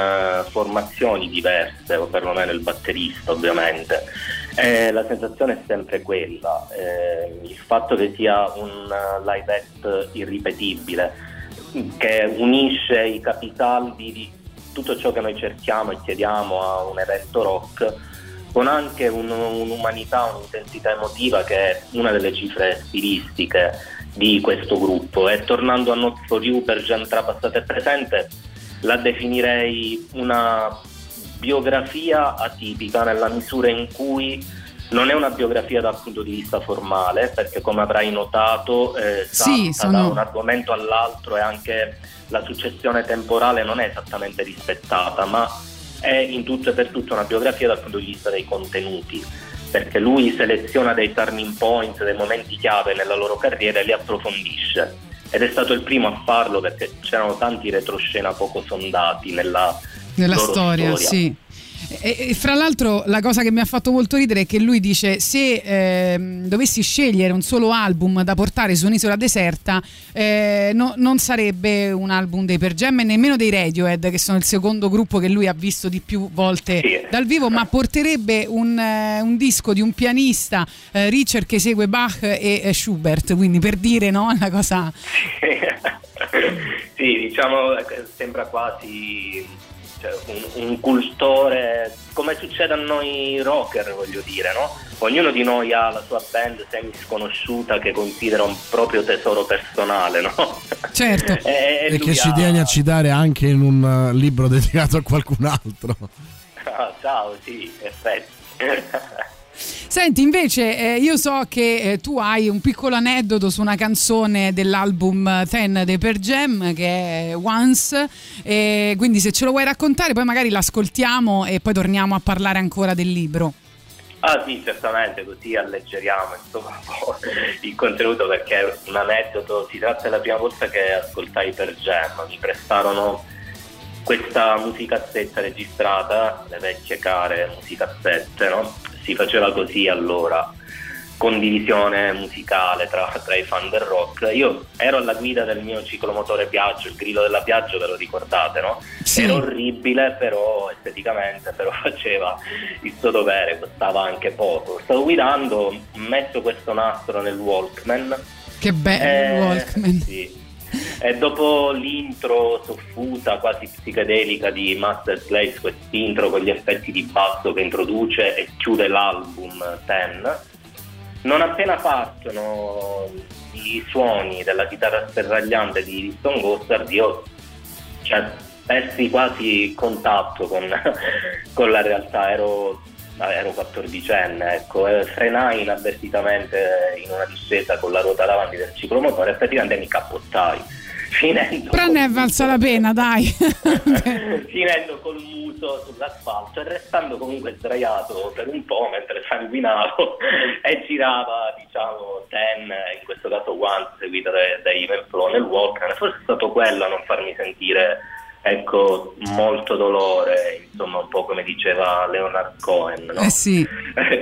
formazioni diverse, o perlomeno il batterista ovviamente, la sensazione è sempre quella, il fatto che sia un live act irripetibile, che unisce i capisaldi di tutto ciò che noi cerchiamo e chiediamo a un evento rock, con anche un'umanità, un'intensità emotiva che è una delle cifre stilistiche di questo gruppo. E tornando a Not For You, Per Jam tra passato e presente, la definirei una biografia atipica, nella misura in cui non è una biografia dal punto di vista formale, perché come avrai notato da un argomento all'altro, e anche la successione temporale non è esattamente rispettata, ma è in tutto e per tutto una biografia dal punto di vista dei contenuti, perché lui seleziona dei turning point, dei momenti chiave nella loro carriera e li approfondisce, ed è stato il primo a farlo, perché c'erano tanti retroscena poco sondati nella loro storia. Sì. E fra l'altro la cosa che mi ha fatto molto ridere è che lui dice: se dovessi scegliere un solo album da portare su un'isola deserta, non sarebbe un album dei Per Jam e nemmeno dei Radiohead, che sono il secondo gruppo che lui ha visto di più volte dal vivo, ma porterebbe un disco di un pianista, Richard, che segue Bach e Schubert, quindi per dire, no, la cosa... Sì, diciamo, sembra quasi... un cultore, come succede a noi rocker, voglio dire, no? Ognuno di noi ha la sua band semi sconosciuta che considera un proprio tesoro personale, no? Certo. e che ci tiene a citare anche in un libro dedicato a qualcun altro. Ciao, sì, effetto. Senti, invece io so che tu hai un piccolo aneddoto su una canzone dell'album 10 dei Per Jam, che è Once, e quindi se ce lo vuoi raccontare poi magari l'ascoltiamo e poi torniamo a parlare ancora del libro. Ah sì, certamente, così alleggeriamo insomma il contenuto, perché è un aneddoto. Si tratta della prima volta che ascoltai Per Jam, mi prestarono questa musicassetta registrata, le vecchie care musicassette, no? Si faceva così allora, condivisione musicale tra i fan del rock. Io ero alla guida del mio ciclomotore Piaggio, il Grillo della Piaggio, ve lo ricordate, no? Sì. Era orribile, però esteticamente però faceva il suo dovere, costava anche poco. Stavo guidando, ho messo questo nastro nel Walkman. Che bello il Walkman! Sì. E dopo l'intro soffusa, quasi psichedelica di Master Slaves, quest'intro con gli effetti di basso che introduce e chiude l'album 10, non appena partono i suoni della chitarra sferragliante di Stone Gossard, io persi quasi contatto con la realtà. Ero 14enne, ecco, frenai inavvertitamente in una discesa con la ruota davanti del ciclomotore e praticamente mi cappottai, finendo... Però ne è valsa la pena, dai! Finendo col muso sull'asfalto e restando comunque sdraiato per un po' mentre sanguinavo e girava, diciamo, Ten, in questo caso One, seguito da Even Flow nel Walkman. Forse è stato quello a non farmi sentire... Ecco, molto dolore, insomma, un po' come diceva Leonard Cohen, no? Eh sì.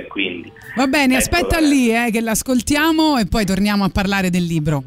Quindi, va bene, ecco, aspetta lì che l'ascoltiamo e poi torniamo a parlare del libro.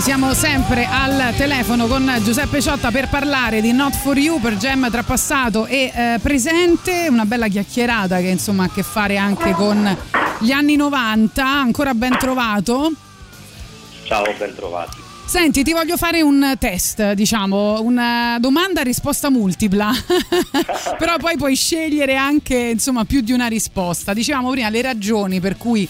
Siamo sempre al telefono con Giuseppe Ciotta per parlare di Not For You, per Jam tra passato e presente, una bella chiacchierata che insomma ha a che fare anche con gli anni 90, ancora ben trovato. Ciao, ben trovati. Senti, ti voglio fare un test, diciamo, una domanda a risposta multipla, però poi puoi scegliere anche insomma più di una risposta. Dicevamo prima le ragioni per cui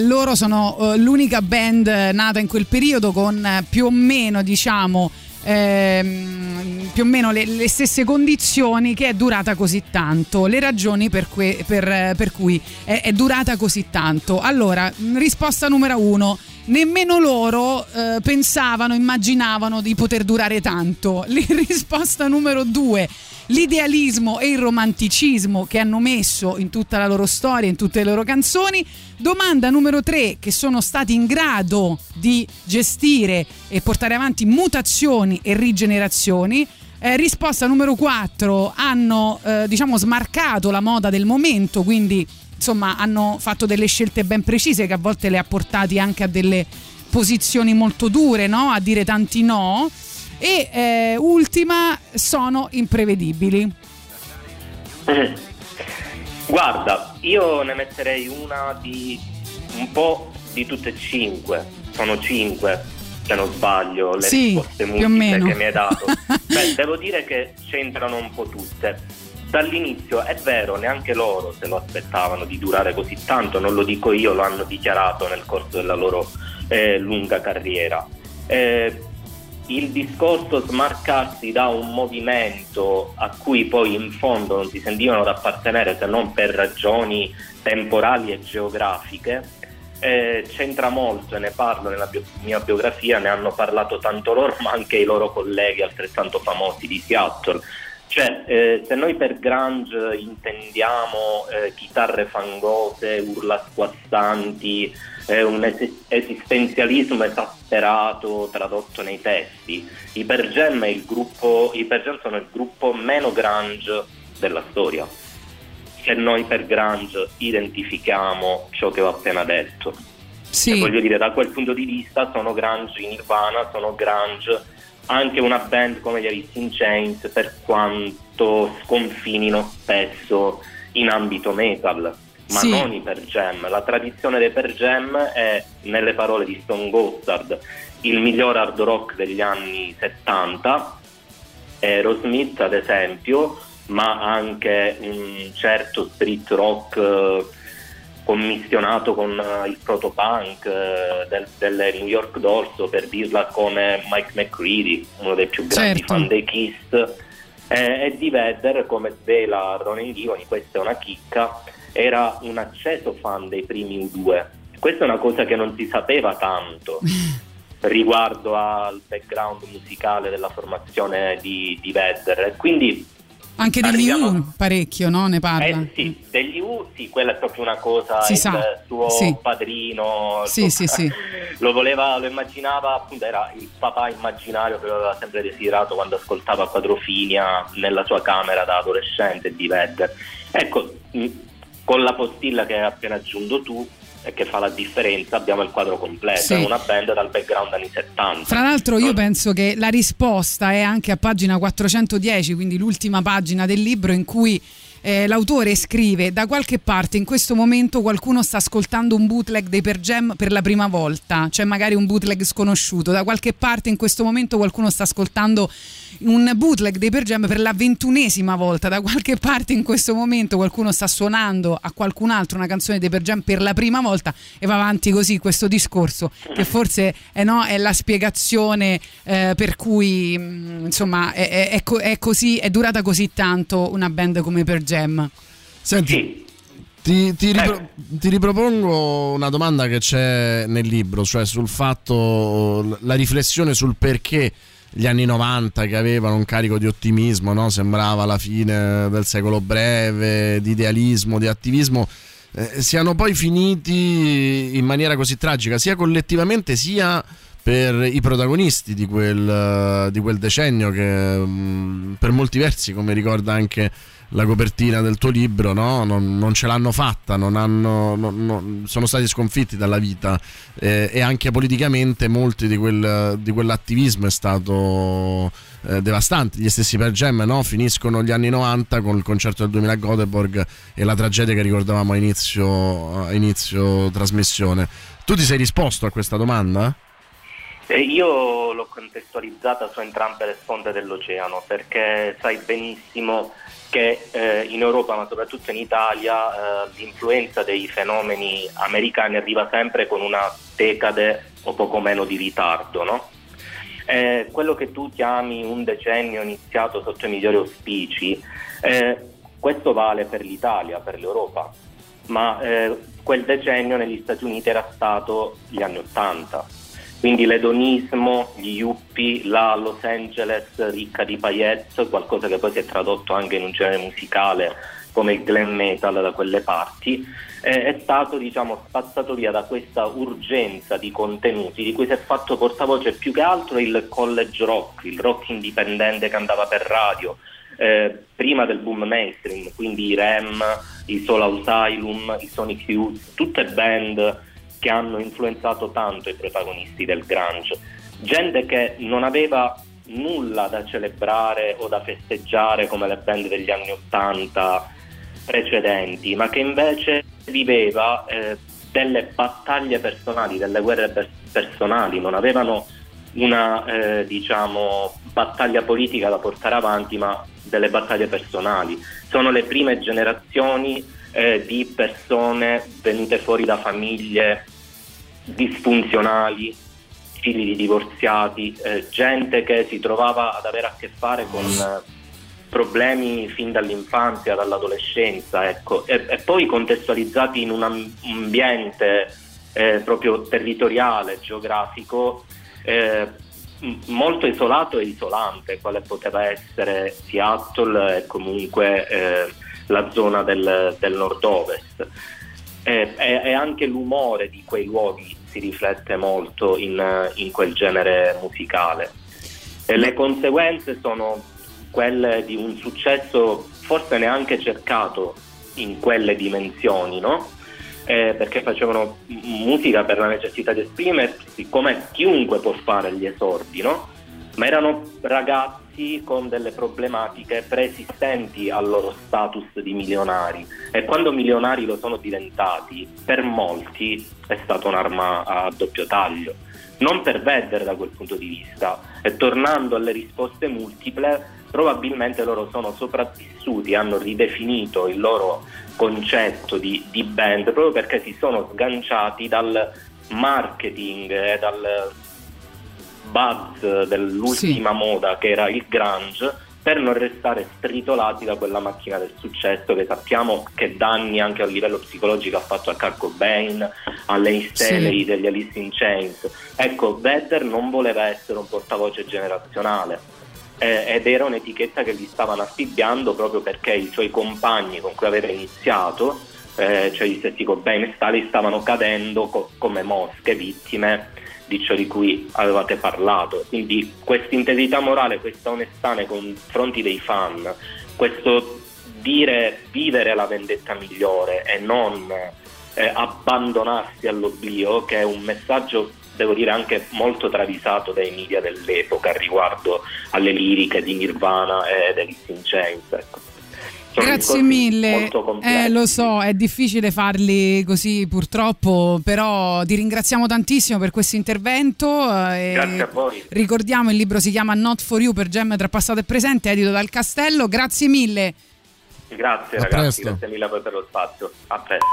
loro sono l'unica band nata in quel periodo con più o meno, diciamo, più o meno le stesse condizioni, che è durata così tanto. Le ragioni per cui è durata così tanto. Allora, risposta numero 1: nemmeno loro pensavano, immaginavano di poter durare tanto. Risposta numero 2: l'idealismo e il romanticismo che hanno messo in tutta la loro storia, in tutte le loro canzoni. Domanda numero 3: che sono stati in grado di gestire e portare avanti mutazioni e rigenerazioni. Risposta numero 4: hanno diciamo smarcato la moda del momento, quindi insomma hanno fatto delle scelte ben precise che a volte le ha portati anche a delle posizioni molto dure, no? A dire tanti no. E ultima, sono imprevedibili. Guarda, io ne metterei una di un po' di tutte e cinque. Sono 5, se non sbaglio, le risposte multiple che mi hai dato. Beh, devo dire che c'entrano un po' tutte. Dall'inizio, è vero, neanche loro se lo aspettavano di durare così tanto, non lo dico io, lo hanno dichiarato nel corso della loro lunga carriera. Il discorso smarcarsi da un movimento a cui poi in fondo non si sentivano ad appartenere se non per ragioni temporali e geografiche c'entra molto, e ne parlo nella mia biografia, ne hanno parlato tanto loro ma anche i loro colleghi altrettanto famosi di Seattle. Cioè se noi per grunge intendiamo chitarre fangose, urla squassanti, un esistenzialismo esasperato tradotto nei testi, i Per Jam sono il gruppo meno grunge della storia, se noi per grunge identifichiamo ciò che ho appena detto. Sì. E voglio dire, da quel punto di vista sono grunge in Nirvana, sono grunge anche una band come gli Alice in Chains, per quanto sconfinino spesso in ambito metal, ma sì, non i Per Jam. La tradizione dei Per Jam è, nelle parole di Stone Gossard, il miglior hard rock degli anni 70, Aerosmith ad esempio, ma anche un certo street rock commissionato con il protopunk delle New York Dolls, per dirla come Mike McCready, uno dei più grandi fan dei Kiss, e di Vedder, come svela Ronan Givani, questa è una chicca, era un acceso fan dei primi U2. Questa è una cosa che non si sapeva tanto riguardo al background musicale della formazione di Vedder, quindi Anche degli U parecchio, no? Ne parla. Sì, degli U, sì, quella è proprio una cosa, si sa, suo sì. padrino sì, sì, sì. lo voleva, lo immaginava, appunto era il papà immaginario che lo aveva sempre desiderato quando ascoltava Quadrofinia nella sua camera da adolescente di Vedder. Ecco, con la postilla che hai appena aggiunto tu e che fa la differenza, abbiamo il quadro completo, sì. Una band dal background anni 70. Fra l'altro io penso che la risposta è anche a pagina 410, quindi l'ultima pagina del libro, in cui l'autore scrive: da qualche parte in questo momento qualcuno sta ascoltando un bootleg dei Per Jam per la prima volta, cioè magari un bootleg sconosciuto, da qualche parte in questo momento qualcuno sta ascoltando un bootleg dei Per Jam per la 21ª volta, da qualche parte in questo momento qualcuno sta suonando a qualcun altro una canzone dei Per Jam per la prima volta, e va avanti così questo discorso che forse no, è la spiegazione per cui insomma è così, è durata così tanto una band come Per Jam. Senti, ti ripropongo una domanda che c'è nel libro, cioè sul fatto, la riflessione sul perché gli anni 90, che avevano un carico di ottimismo, no? Sembrava la fine del secolo breve, di idealismo, di attivismo, siano poi finiti in maniera così tragica, sia collettivamente sia per i protagonisti di quel decennio, che per molti versi, come ricorda anche la copertina del tuo libro, no? non ce l'hanno fatta, sono stati sconfitti dalla vita, e anche politicamente molti di quell'attivismo è stato devastante. Gli stessi Per Jam, no? Finiscono gli anni 90 con il concerto del 2000 a Göteborg e la tragedia che ricordavamo a inizio trasmissione. Tu ti sei risposto a questa domanda? Io l'ho contestualizzata su entrambe le sponde dell'oceano, perché sai benissimo che in Europa, ma soprattutto in Italia, l'influenza dei fenomeni americani arriva sempre con una decade o poco meno di ritardo, no? Quello che tu chiami un decennio iniziato sotto i migliori auspici, questo vale per l'Italia, per l'Europa, ma quel decennio negli Stati Uniti era stato gli anni 80. Quindi l'edonismo, gli yuppie, la Los Angeles ricca di paillettes, qualcosa che poi si è tradotto anche in un genere musicale come il glam metal da quelle parti, è stato, diciamo, spazzato via da questa urgenza di contenuti di cui si è fatto portavoce più che altro il college rock, il rock indipendente che andava per radio, prima del boom mainstream, quindi i REM, i Soul Asylum, i Sonic Youth, tutte band che hanno influenzato tanto i protagonisti del grunge, gente che non aveva nulla da celebrare o da festeggiare come le band degli anni 80 precedenti, ma che invece viveva delle battaglie personali, delle guerre personali, non avevano una diciamo battaglia politica da portare avanti, ma delle battaglie personali. Sono le prime generazioni di persone venute fuori da famiglie disfunzionali, figli di divorziati, gente che si trovava ad avere a che fare con problemi fin dall'infanzia, dall'adolescenza, ecco, e poi contestualizzati in un ambiente proprio territoriale, geografico, molto isolato e isolante, quale poteva essere Seattle e comunque la zona del nord-ovest, e anche l'umore di quei luoghi si riflette molto in quel genere musicale, e le conseguenze sono quelle di un successo forse neanche cercato in quelle dimensioni, no? Perché facevano musica per la necessità di esprimersi, come chiunque può fare gli esordi, no? Ma erano ragazzi con delle problematiche preesistenti al loro status di milionari, e quando milionari lo sono diventati, per molti è stata un'arma a doppio taglio, non per Vedder da quel punto di vista, e tornando alle risposte multiple, probabilmente loro sono sopravvissuti, hanno ridefinito il loro concetto di band proprio perché si sono sganciati dal marketing e dal buzz dell'ultima moda che era il grunge, per non restare stritolati da quella macchina del successo che sappiamo che danni anche a livello psicologico ha fatto a Kurt Cobain, alle Staley degli Alice in Chains. Ecco, Vedder non voleva essere un portavoce generazionale, ed era un'etichetta che gli stavano affibbiando proprio perché i suoi compagni con cui aveva iniziato, cioè gli stessi Cobain e Staley, stavano cadendo come mosche, vittime di ciò di cui avevate parlato. Quindi questa integrità morale, questa onestà nei confronti dei fan, questo dire vivere la vendetta migliore e non abbandonarsi all'oblio, che è un messaggio, devo dire, anche molto travisato dai media dell'epoca riguardo alle liriche di Nirvana e degli Alice in Chains, ecco. Grazie mille, lo so, è difficile farli così purtroppo, però ti ringraziamo tantissimo per questo intervento. Grazie a voi. Ricordiamo, il libro si chiama Not For You, per gemme tra passato e presente, edito dal Castello. Grazie mille. Grazie a ragazzi, presto. Grazie mille per lo spazio. A presto.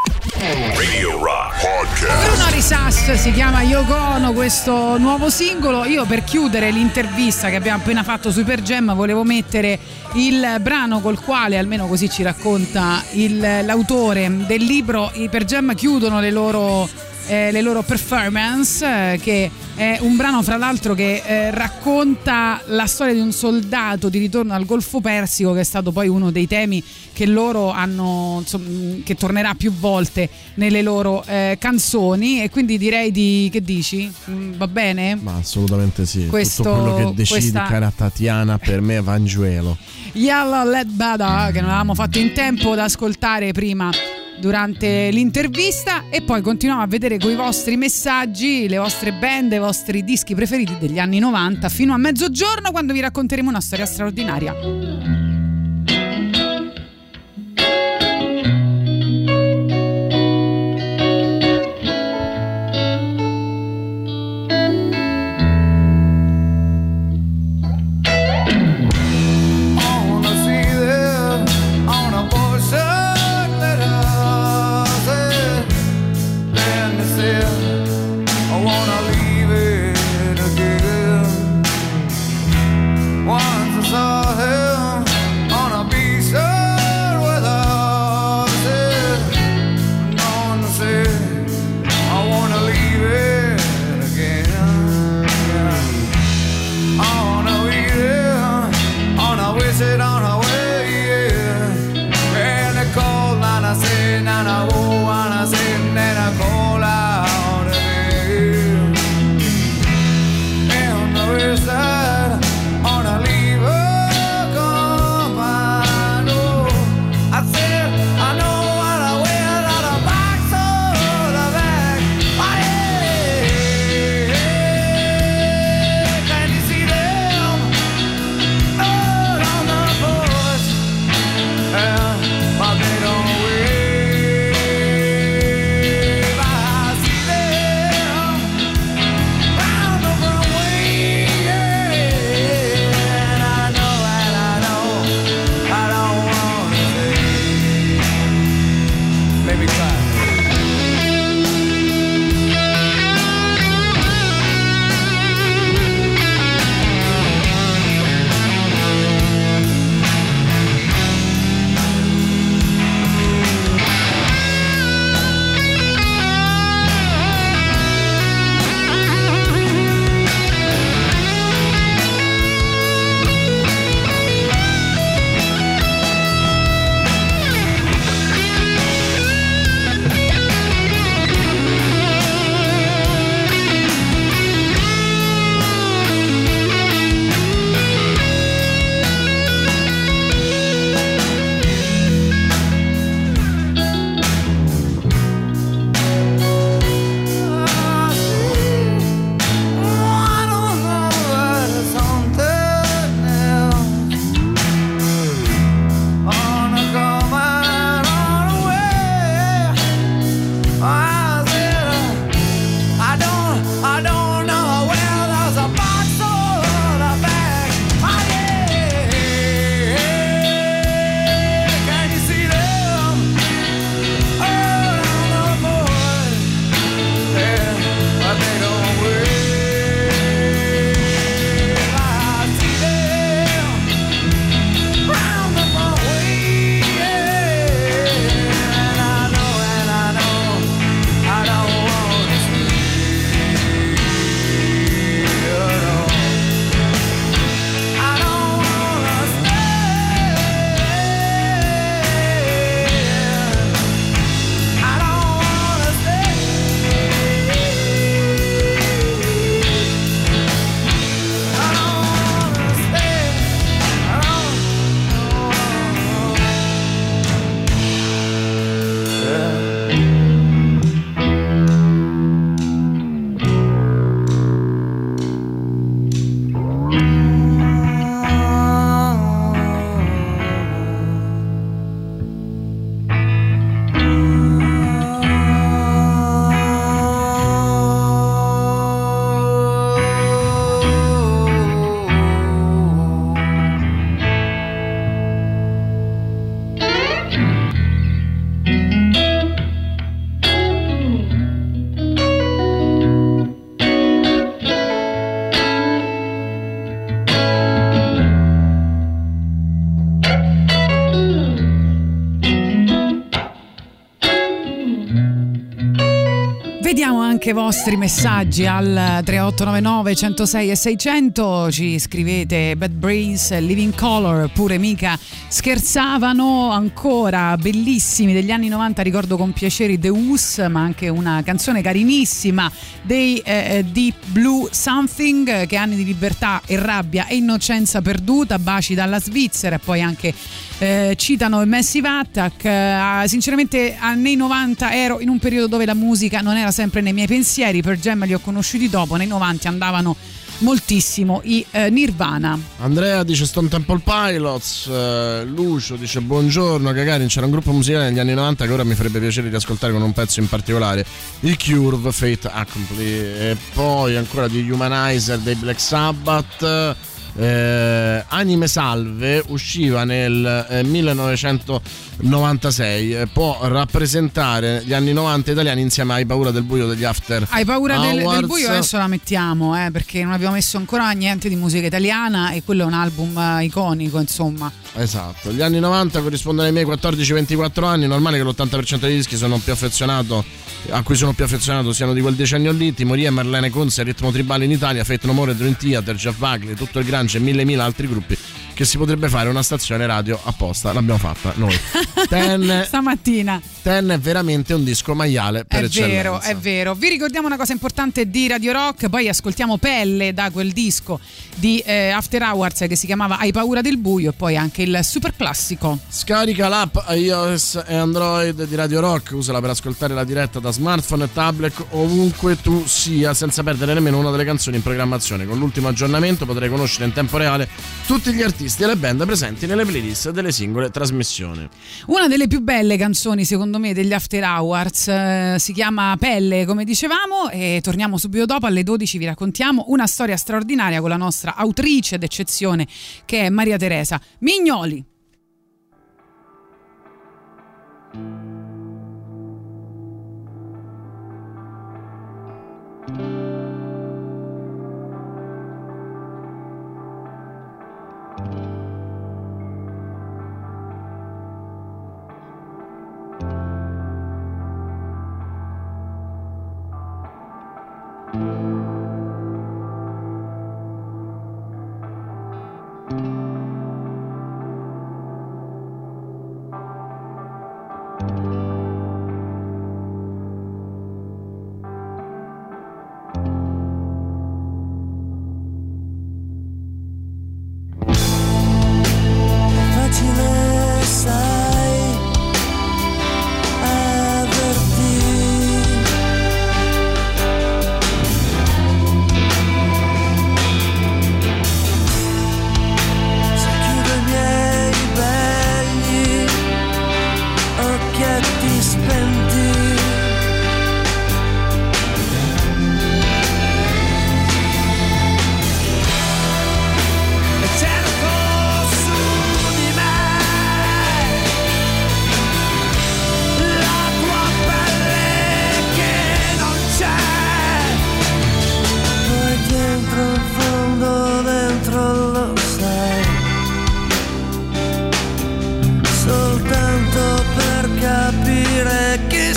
Radio Rock Podcast. Bruno Risas, si chiama Yoko Ono questo nuovo singolo. Io, per chiudere l'intervista che abbiamo appena fatto su Per Gemma, volevo mettere il brano col quale, almeno così ci racconta l'autore del libro, i Per Gemma chiudono le loro performance, che è un brano fra l'altro che racconta la storia di un soldato di ritorno al Golfo Persico, che è stato poi uno dei temi che loro hanno, insomma, che tornerà più volte nelle loro canzoni, e quindi direi di, che dici? Va bene? Ma assolutamente sì. Tutto quello che decidi, cara Tatiana, per me è Vangelis. Yalla Let Bada, che non avevamo fatto in tempo ad ascoltare prima durante l'intervista, e poi continuiamo a vedere con i vostri messaggi le vostre band, i vostri dischi preferiti degli anni 90 fino a mezzogiorno, quando vi racconteremo una storia straordinaria. I saw him Vediamo anche i vostri messaggi al 3899 106 e 600. Ci scrivete Bad Brains, Living Color, pure mica scherzavano, ancora bellissimi degli anni 90, ricordo con piacere The Who's, ma anche una canzone carinissima dei Deep Blue Something, che anni di libertà e rabbia e innocenza perduta, baci dalla Svizzera, e poi anche citano il Massive Attack. Sinceramente nei 90 ero in un periodo dove la musica non era sempre nei miei pensieri, per Gemma li ho conosciuti dopo, nei 90 andavano moltissimo i Nirvana. Andrea dice Stone Temple Pilots, Lucio dice buongiorno Gagarin, c'era un gruppo musicale negli anni 90 che ora mi farebbe piacere di ascoltare con un pezzo in particolare, il Cure, Fate Accompli, e poi ancora di Humanizer dei Black Sabbath. Anime Salve usciva nel 1996, può rappresentare gli anni 90 italiani insieme ai Paura del Buio degli After Ai Paura del Buio adesso la mettiamo, perché non abbiamo messo ancora niente di musica italiana e quello è un album iconico, insomma. Esatto, gli anni 90 corrispondono ai miei 14-24 anni, normale che l'80% dei dischi a cui sono più affezionato siano di quel decennio lì, Timoria, Marlene Conze, Ritmo Tribale in Italia, Fate No More, Dream Theater, Jeff Buckley, tutto il grunge e mille altri gruppi che si potrebbe fare una stazione radio apposta, l'abbiamo fatta noi. Ten, stamattina Ten è veramente un disco maiale per eccellenza. È vero, vi ricordiamo una cosa importante di Radio Rock, poi ascoltiamo Pelle da quel disco di After Hours che si chiamava Hai Paura del Buio, e poi anche il super classico. Scarica l'app iOS e Android di Radio Rock, usala per ascoltare la diretta da smartphone e tablet ovunque tu sia, senza perdere nemmeno una delle canzoni in programmazione. Con l'ultimo aggiornamento potrai conoscere in tempo reale tutti gli artisti e le band presenti nelle playlist delle singole trasmissioni. Una delle più belle canzoni secondo me degli After Hours, si chiama Pelle come dicevamo, e torniamo subito dopo alle 12, vi raccontiamo una storia straordinaria con la nostra autrice d'eccezione che è Maria Teresa Mignoli. Soltanto per capire che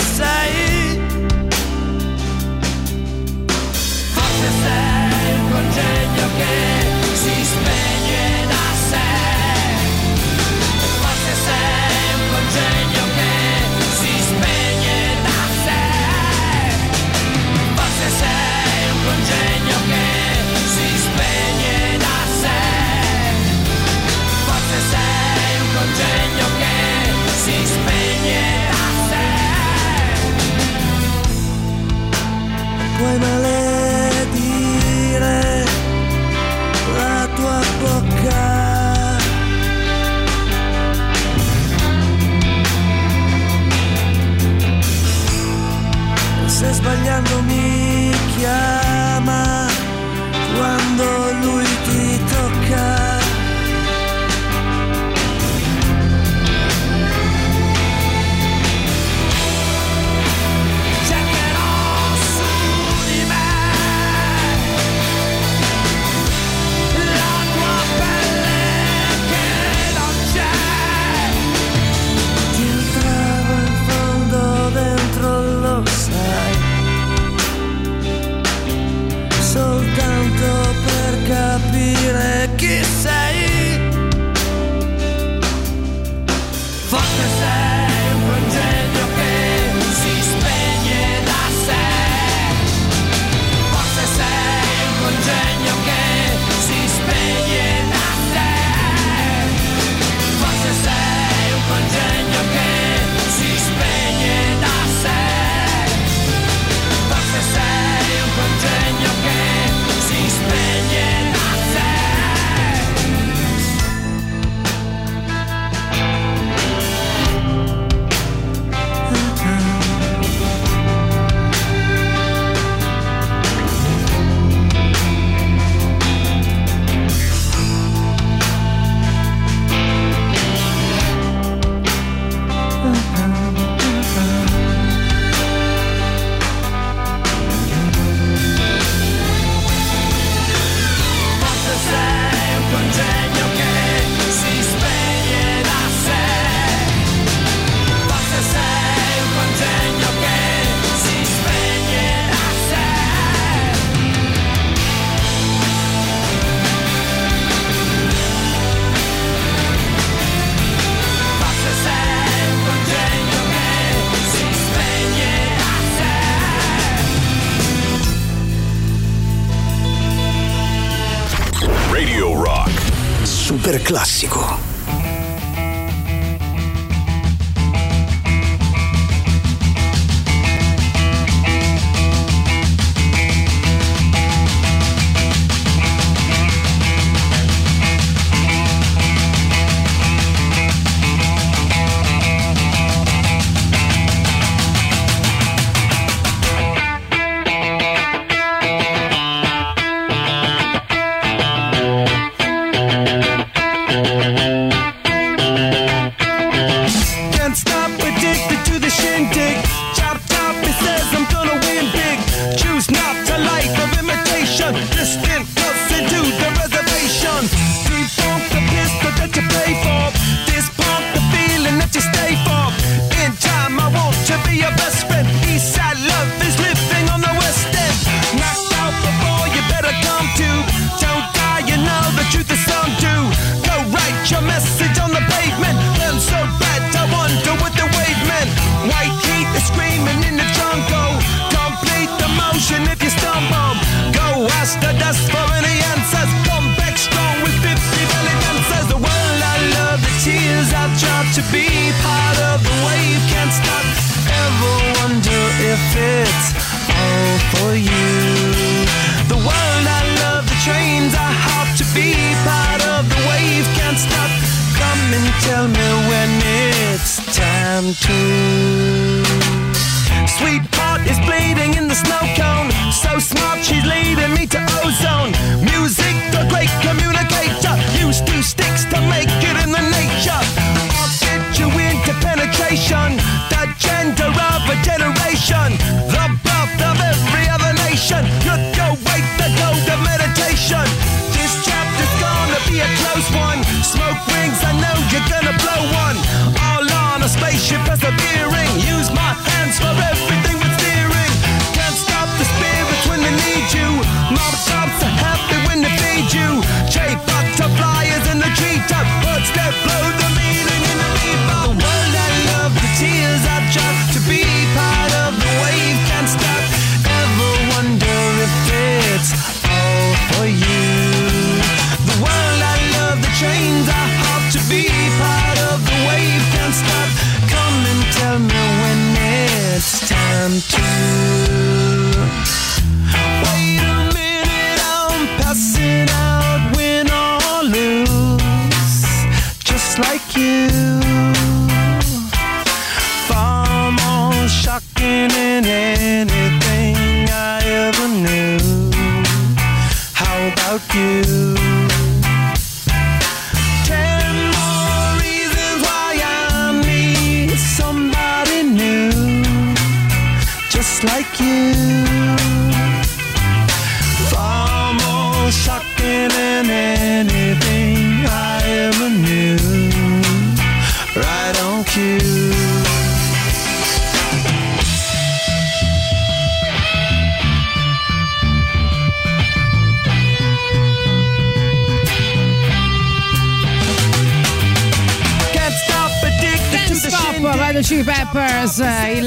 super classico.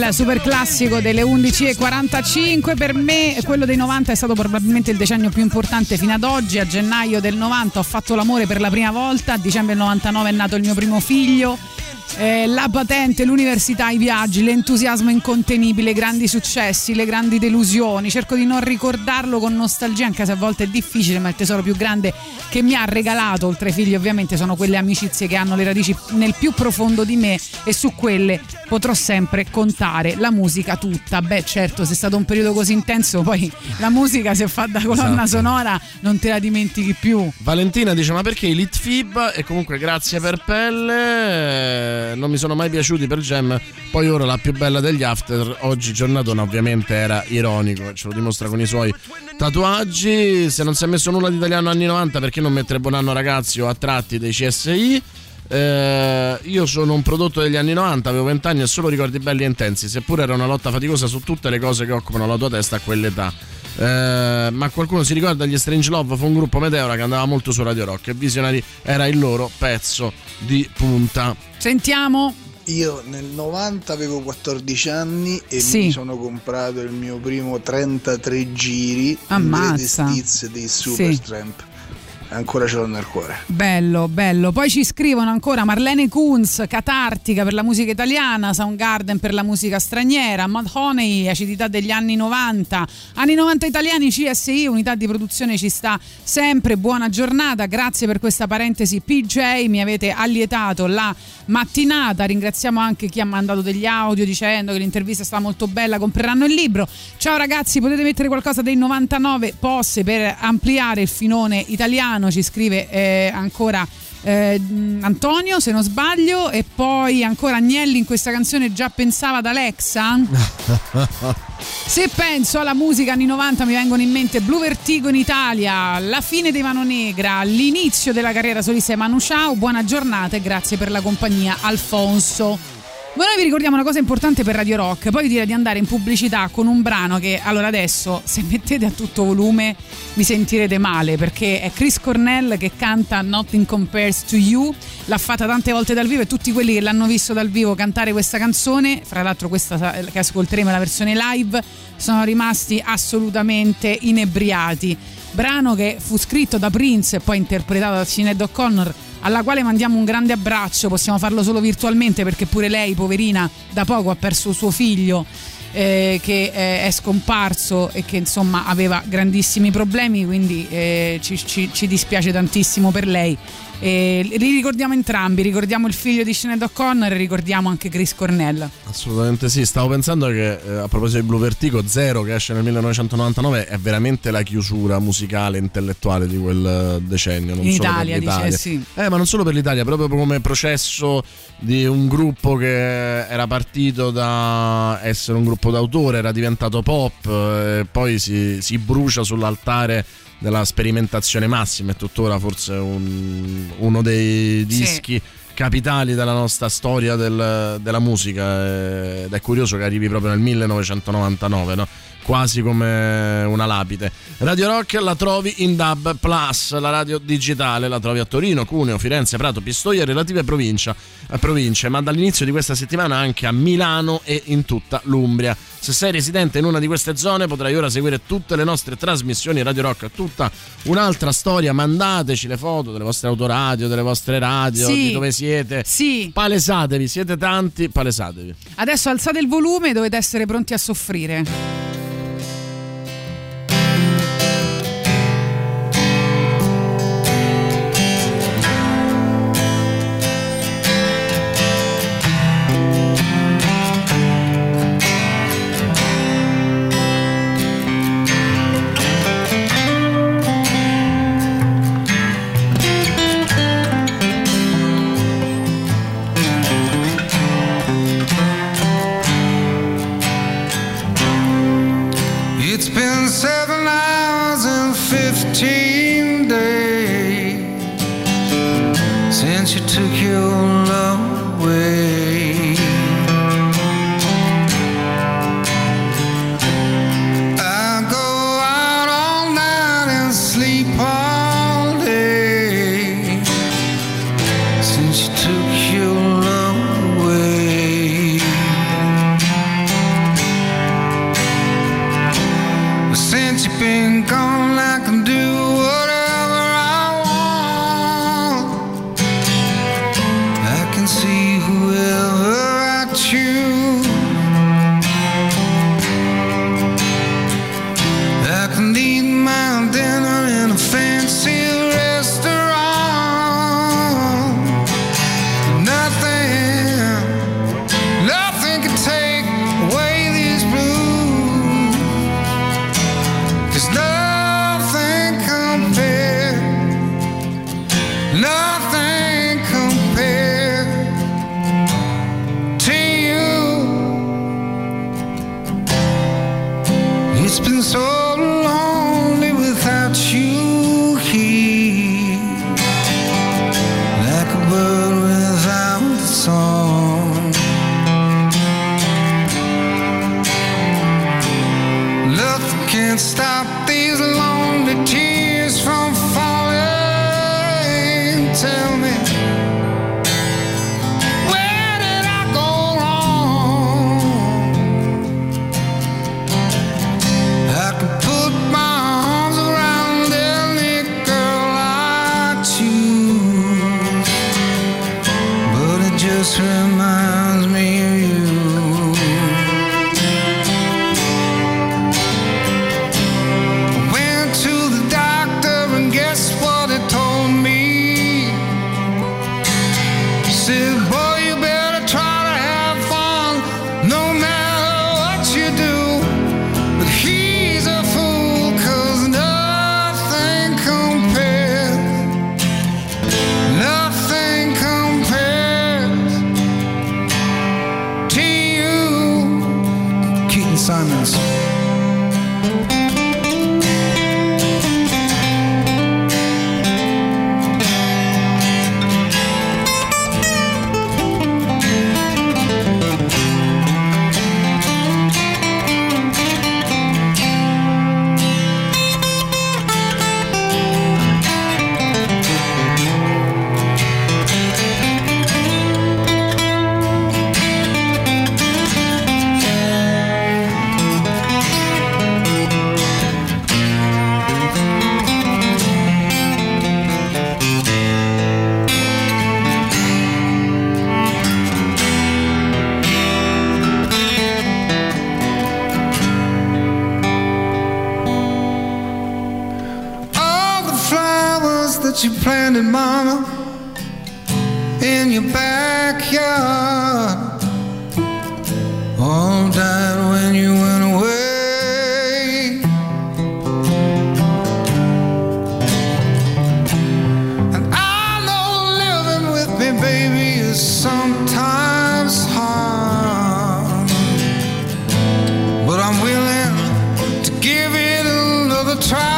Super classico delle 11.45. Per me quello dei 90 è stato probabilmente il decennio più importante fino ad oggi. A gennaio del 90 ho fatto l'amore per la prima volta, a dicembre del 99 è nato il mio primo figlio, la patente, l'università, i viaggi, l'entusiasmo incontenibile, i grandi successi, le grandi delusioni. Cerco di non ricordarlo con nostalgia, anche se a volte è difficile, ma il tesoro più grande che mi ha regalato, oltre ai figli ovviamente, sono quelle amicizie che hanno le radici nel più profondo di me, e su quelle potrò sempre contare. La musica tutta, beh certo, se è stato un periodo così intenso, poi la musica, se fa da colonna esatto. sonora, non te la dimentichi più. Valentina dice: ma perché i Litfib? E comunque grazie per Pelle, non mi sono mai piaciuti per Gem, poi ora la più bella degli after. Oggi giornatona ovviamente era ironico, ce lo dimostra con i suoi tatuaggi. Se non si è messo nulla di italiano anni 90, perché non mettere Buonanno Ragazzi o A tratti dei CSI? Io sono un prodotto degli anni 90, avevo 20 anni e solo ricordi belli e intensi, seppure era una lotta faticosa su tutte le cose che occupano la tua testa a quell'età. Ma qualcuno si ricorda gli Strangelove? Fu un gruppo Meteora che andava molto su Radio Rock e Visionary era il loro pezzo di punta. Sentiamo. Io nel 90 avevo 14 anni e sì. mi sono comprato il mio primo 33 giri. Ammazza. Dei Supertramp. Sì. ancora ce l'ho nel cuore. Bello, bello. Poi ci scrivono ancora Marlene Kunz, catartica per la musica italiana, Soundgarden per la musica straniera, Madhoney, acidità degli anni 90, anni 90 italiani, CSI, unità di produzione ci sta sempre, buona giornata, grazie per questa parentesi PJ, mi avete allietato la mattinata. Ringraziamo anche chi ha mandato degli audio dicendo che l'intervista sta molto bella, compreranno il libro. Ciao ragazzi, potete mettere qualcosa dei 99 posse per ampliare il filone italiano, ci scrive ancora Antonio se non sbaglio, e poi ancora Agnelli, in questa canzone già pensava ad Alexa. Se penso alla musica anni 90 mi vengono in mente Blu Vertigo in Italia, la fine dei Mano Negra, l'inizio della carriera solista di Manu Chao. Buona giornata e grazie per la compagnia, Alfonso. Ma noi vi ricordiamo una cosa importante per Radio Rock, poi vi direi di andare in pubblicità con un brano che, allora, adesso se mettete a tutto volume vi sentirete male, perché è Chris Cornell che canta Nothing Compares to You, l'ha fatta tante volte dal vivo e tutti quelli che l'hanno visto dal vivo cantare questa canzone, fra l'altro questa che ascolteremo è la versione live, sono rimasti assolutamente inebriati. Brano che fu scritto da Prince e poi interpretato da Sinead O'Connor, alla quale mandiamo un grande abbraccio, possiamo farlo solo virtualmente perché pure lei, poverina, da poco ha perso suo figlio che è scomparso e che insomma aveva grandissimi problemi, quindi ci dispiace tantissimo per lei. Li ricordiamo entrambi, ricordiamo il figlio di Sinead O'Connor e ricordiamo anche Chris Cornell. Assolutamente sì, stavo pensando che a proposito di Blu Vertigo, Zero che esce nel 1999 è veramente la chiusura musicale e intellettuale di quel decennio, non in solo Italia, per l'Italia. Dice, sì. Ma non solo per l'Italia, proprio come processo di un gruppo che era partito da essere un gruppo d'autore, era diventato pop, poi si brucia sull'altare della sperimentazione massima, è tuttora forse uno dei dischi capitali della nostra storia della musica, ed è curioso che arrivi proprio nel 1999, no? Quasi come una lapide. Radio Rock la trovi in DAB Plus, la radio digitale, la trovi a Torino, Cuneo, Firenze, Prato, Pistoia e relative province, ma dall'inizio di questa settimana anche a Milano e in tutta l'Umbria. Se sei residente in una di queste zone potrai ora seguire tutte le nostre trasmissioni Radio Rock, tutta un'altra storia. Mandateci le foto delle vostre autoradio, delle vostre radio, di dove siete. Sì. Palesatevi, siete tanti, palesatevi. Adesso alzate il volume, dovete essere pronti a soffrire. Simons. You planted, mama, in your backyard, all died when you went away. And I know living with me, baby, is sometimes hard, but I'm willing to give it another try.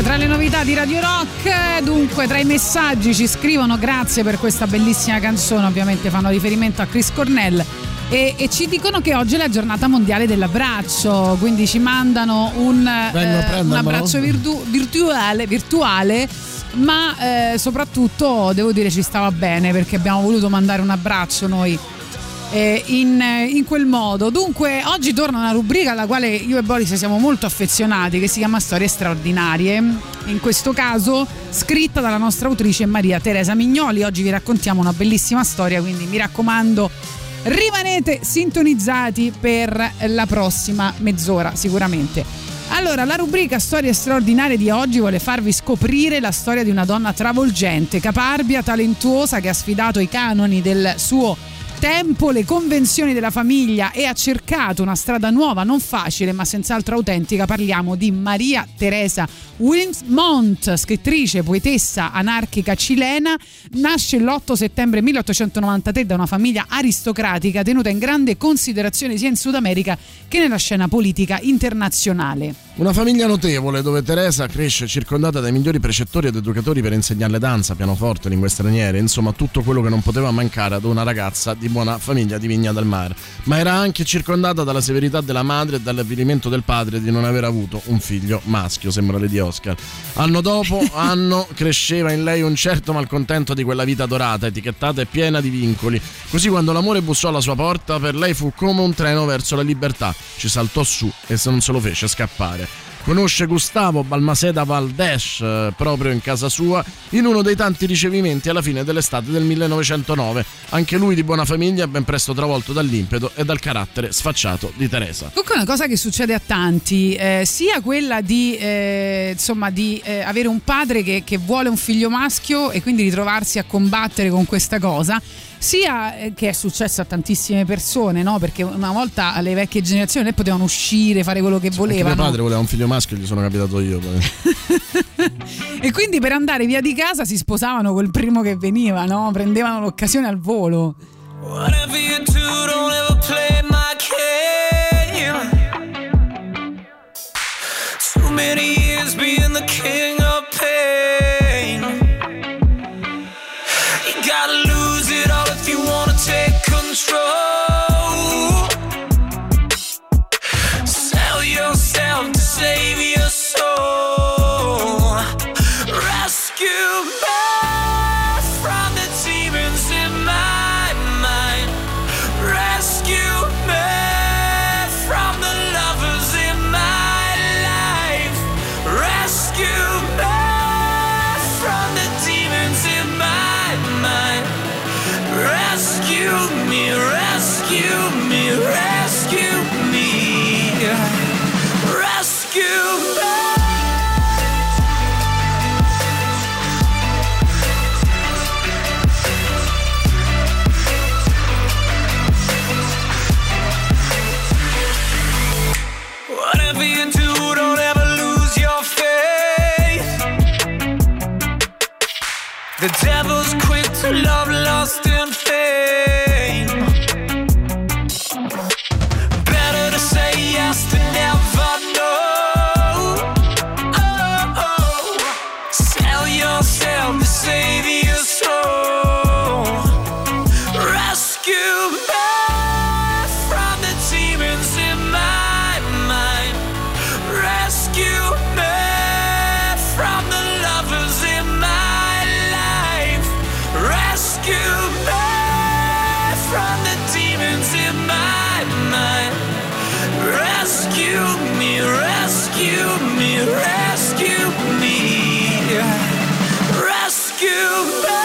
Tra le novità di Radio Rock, dunque, tra i messaggi ci scrivono grazie per questa bellissima canzone, ovviamente fanno riferimento a Chris Cornell, e ci dicono che oggi è la giornata mondiale dell'abbraccio, quindi ci mandano un abbraccio virtuale, ma soprattutto devo dire ci stava bene perché abbiamo voluto mandare un abbraccio noi in quel modo. Dunque oggi torna una rubrica alla quale io e Boris siamo molto affezionati, che si chiama Storie straordinarie, in questo caso scritta dalla nostra autrice Maria Teresa Mignoli. Oggi vi raccontiamo una bellissima storia, quindi mi raccomando rimanete sintonizzati per la prossima mezz'ora sicuramente. Allora, la rubrica Storie straordinarie di oggi vuole farvi scoprire la storia di una donna travolgente, caparbia, talentuosa, che ha sfidato i canoni del suo tempo, le convenzioni della famiglia, e ha cercato una strada nuova, non facile ma senz'altro autentica. Parliamo di Maria Teresa Wilmont, scrittrice, poetessa anarchica cilena. Nasce l'8 settembre 1893 da una famiglia aristocratica tenuta in grande considerazione sia in Sud America che nella scena politica internazionale. Una famiglia notevole dove Teresa cresce circondata dai migliori precettori ed educatori per insegnarle danza, pianoforte, lingue straniere, insomma tutto quello che non poteva mancare ad una ragazza di buona famiglia di Vigna del Mare. Ma era anche circondata dalla severità della madre e dall'avvilimento del padre di non aver avuto un figlio maschio, sembra Lady Oscar. Anno dopo anno cresceva in lei un certo malcontento di quella vita dorata, etichettata e piena di vincoli. Così quando l'amore bussò alla sua porta, per lei fu come un treno verso la libertà, ci saltò su e non se lo fece scappare. Conosce Gustavo Balmaceda Valdés proprio in casa sua, in uno dei tanti ricevimenti alla fine dell'estate del 1909. Anche lui di buona famiglia, ben presto travolto dall'impeto e dal carattere sfacciato di Teresa. Comunque una cosa che succede a tanti, sia quella di avere un padre che vuole un figlio maschio e quindi ritrovarsi a combattere con questa cosa, sia che è successo a tantissime persone, no? Perché una volta le vecchie generazioni ne potevano uscire, fare quello che volevano. Mio padre voleva un figlio maschio e gli sono capitato io e quindi per andare via di casa si sposavano col primo che veniva, no? Prendevano l'occasione al volo. Sell yourself to save your soul. Rescue me from the demons in my mind. Rescue The devil's quick to love, lost in fame. Better to say yes than never know. Oh, oh. Sell yourself to save your soul. Rescue me from the demons in my mind. Rescue me from the lovers in my life. Rescue me from the demons in my mind. Rescue me, rescue me, rescue me. Rescue me.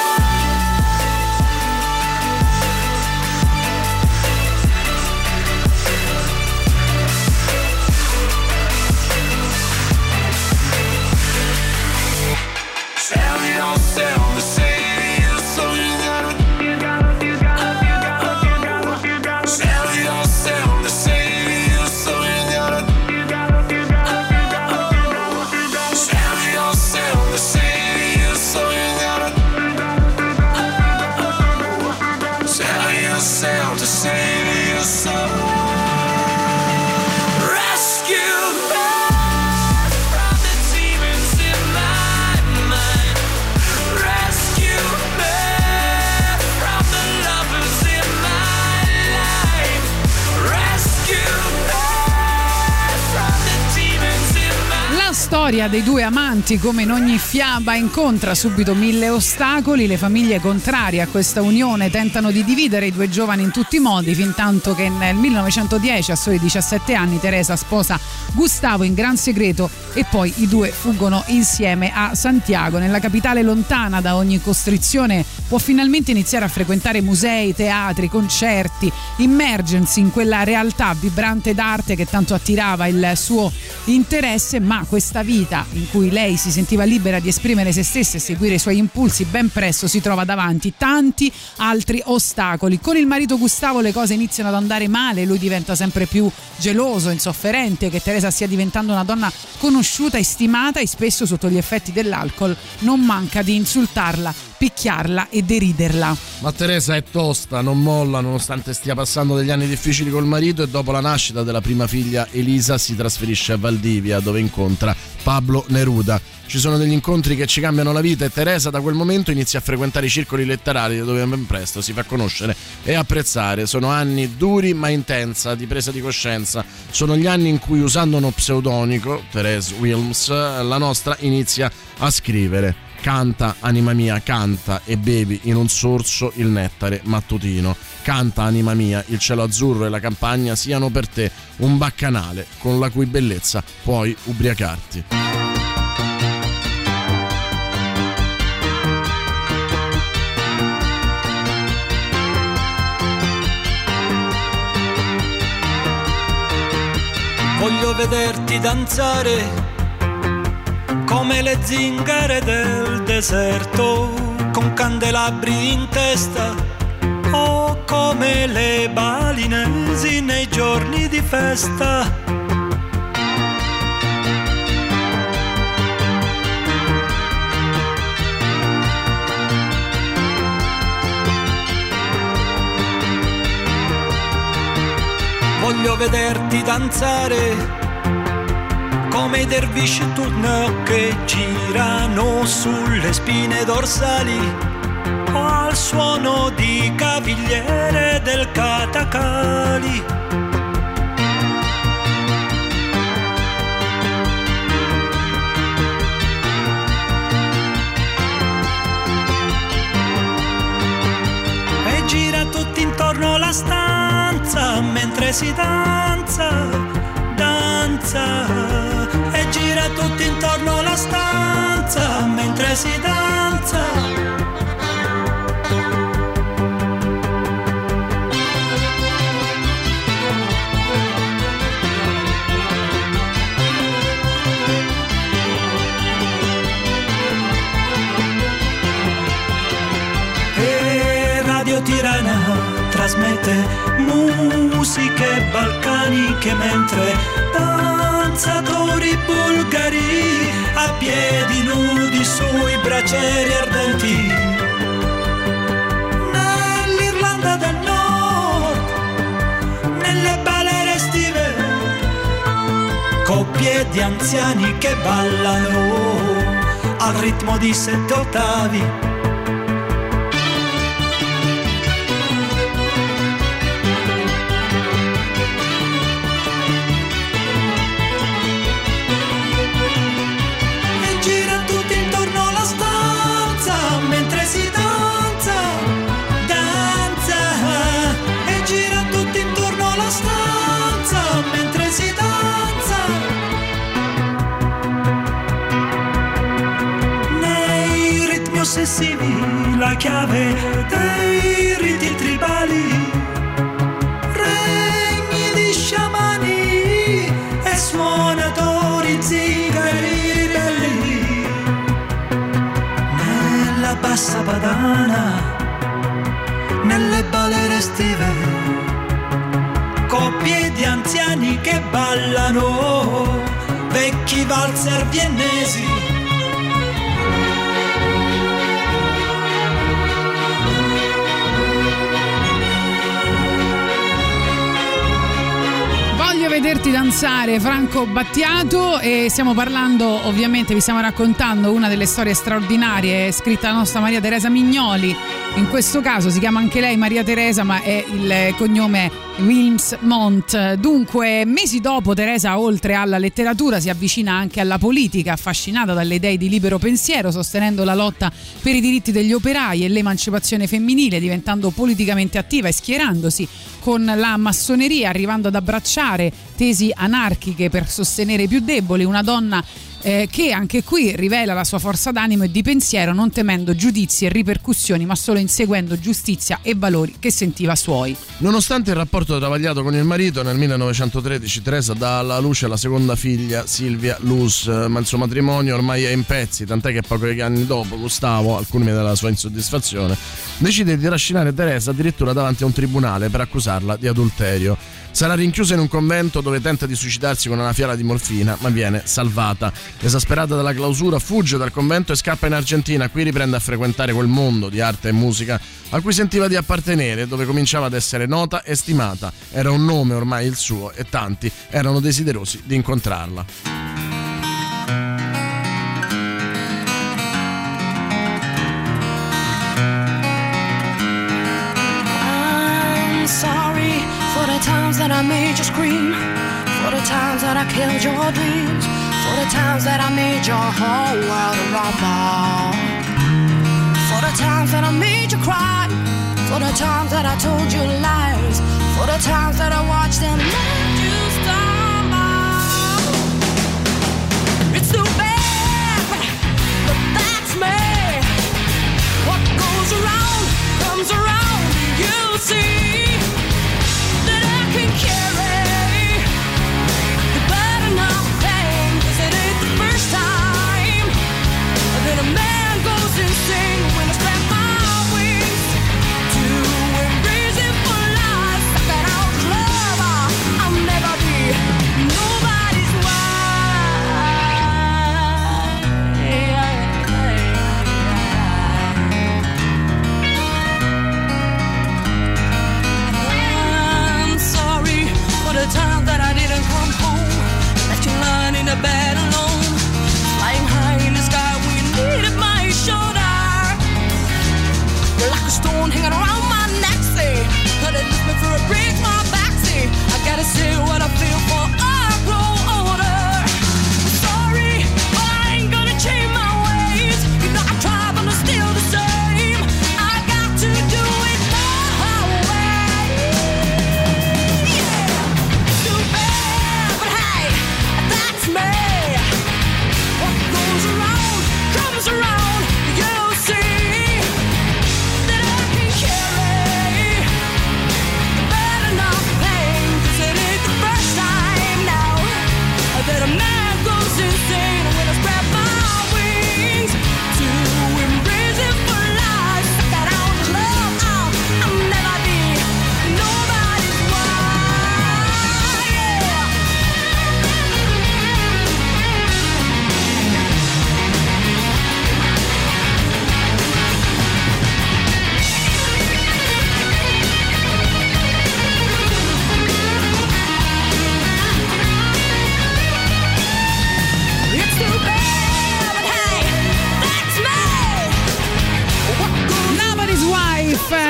La storia dei due amanti, come in ogni fiaba, incontra subito mille ostacoli. Le famiglie contrarie a questa unione tentano di dividere i due giovani in tutti i modi, fintanto che nel 1910, a soli 17 anni, Teresa sposa Gustavo in gran segreto e poi i due fuggono insieme a Santiago. Nella capitale lontana da ogni costrizione può finalmente iniziare a frequentare musei, teatri, concerti, immergersi in quella realtà vibrante d'arte che tanto attirava il suo interesse, ma questa vita in cui lei si sentiva libera di esprimere se stessa e seguire i suoi impulsi ben presto si trova davanti tanti altri ostacoli. Con il marito Gustavo le cose iniziano ad andare male, lui diventa sempre più geloso, insofferente che Teresa stia diventando una donna conosciuta e stimata, e spesso sotto gli effetti dell'alcol non manca di insultarla, picchiarla e deriderla. Ma Teresa è tosta, non molla nonostante stia passando degli anni difficili col marito, e dopo la nascita della prima figlia Elisa si trasferisce a Valdivia, dove incontra Pablo Neruda. Ci sono degli incontri che ci cambiano la vita, e Teresa da quel momento inizia a frequentare i circoli letterari, dove ben presto si fa conoscere e apprezzare. Sono anni duri ma intensa di presa di coscienza, sono gli anni in cui, usando uno pseudonico, Therese Wilms, la nostra inizia a scrivere. Canta, anima mia, canta e bevi in un sorso il nettare mattutino. Canta, anima mia, il cielo azzurro e la campagna siano per te un baccanale con la cui bellezza puoi ubriacarti. Voglio vederti danzare come le zingare del deserto, con candelabri in testa, o come le balinesi nei giorni di festa. Voglio vederti danzare come i dervisci turno che girano sulle spine dorsali, o al suono di cavigliere del katakali. E gira tutti intorno la stanza mentre si danza. E gira tutti intorno la stanza mentre si danza. E Radio Tirana trasmette musiche balcaniche mentre danzatori bulgari a piedi nudi sui bracieri ardenti. Nell'Irlanda del Nord, nelle balere estive, coppie di anziani che ballano al ritmo di 7/8. La chiave dei riti tribali, regni di sciamani e suonatori zingari belli. Nella bassa padana, nelle balere estive, coppie di anziani che ballano vecchi valzer viennesi. Vederti danzare, Franco Battiato, e stiamo parlando, ovviamente vi stiamo raccontando una delle storie straordinarie scritta la nostra Maria Teresa Mignoli. In questo caso si chiama anche lei Maria Teresa, ma è il cognome Wilms-Mont. Dunque, mesi dopo, Teresa, oltre alla letteratura, si avvicina anche alla politica, affascinata dalle idee di libero pensiero, sostenendo la lotta per i diritti degli operai e l'emancipazione femminile, diventando politicamente attiva e schierandosi con la massoneria, arrivando ad abbracciare tesi anarchiche per sostenere i più deboli. Una donna che anche qui rivela la sua forza d'animo e di pensiero, non temendo giudizi e ripercussioni, ma solo inseguendo giustizia e valori che sentiva suoi. Nonostante il rapporto travagliato con il marito, nel 1913 Teresa dà alla luce la seconda figlia, Silvia Luz, ma il suo matrimonio ormai è in pezzi, tant'è che pochi anni dopo Gustavo, al culmine della sua insoddisfazione, decide di trascinare Teresa addirittura davanti a un tribunale per accusarla di adulterio. Sarà rinchiusa in un convento dove tenta di suicidarsi con una fiala di morfina, ma viene salvata. Esasperata dalla clausura, fugge dal convento e scappa in Argentina. Qui riprende a frequentare quel mondo di arte e musica a cui sentiva di appartenere, dove cominciava ad essere nota e stimata. Era un nome ormai il suo e tanti erano desiderosi di incontrarla. Times that I made you scream, for the times that I killed your dreams, for the times that I made your whole world a rumble, for the times that I made you cry, for the times that I told you lies, for the times that I watched and let you stumble. It's too bad, but that's me. What goes around comes around, you see. Can carry the burden of pain, 'cause it ain't the first time that a man goes insane when I spread my wings to a reason for life. That I love, I'm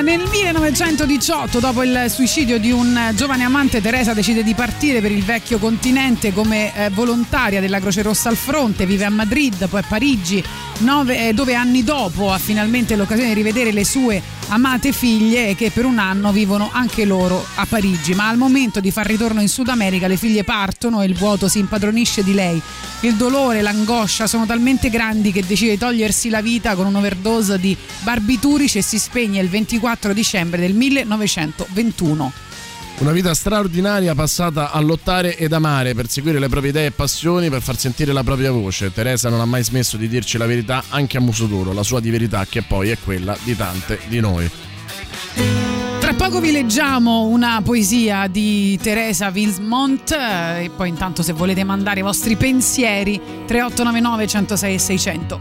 nel 1918, dopo il suicidio di un giovane amante, Teresa decide di partire per il vecchio continente come volontaria della Croce Rossa al fronte. Vive a Madrid, poi a Parigi, 9 anni dopo ha finalmente l'occasione di rivedere le sue amate figlie, che per un anno vivono anche loro a Parigi, ma al momento di far ritorno in Sud America le figlie partono e il vuoto si impadronisce di lei. Il dolore, l'angoscia sono talmente grandi che decide di togliersi la vita con un'overdose di barbiturici e si spegne il 24 dicembre del 1921. Una vita straordinaria passata a lottare ed amare, per seguire le proprie idee e passioni, per far sentire la propria voce. Teresa non ha mai smesso di dirci la verità, anche a muso duro, la sua di verità che poi è quella di tante di noi. Tra poco vi leggiamo una poesia di Teresa Wilmont e poi intanto, se volete mandare i vostri pensieri, 3899 106 e 600.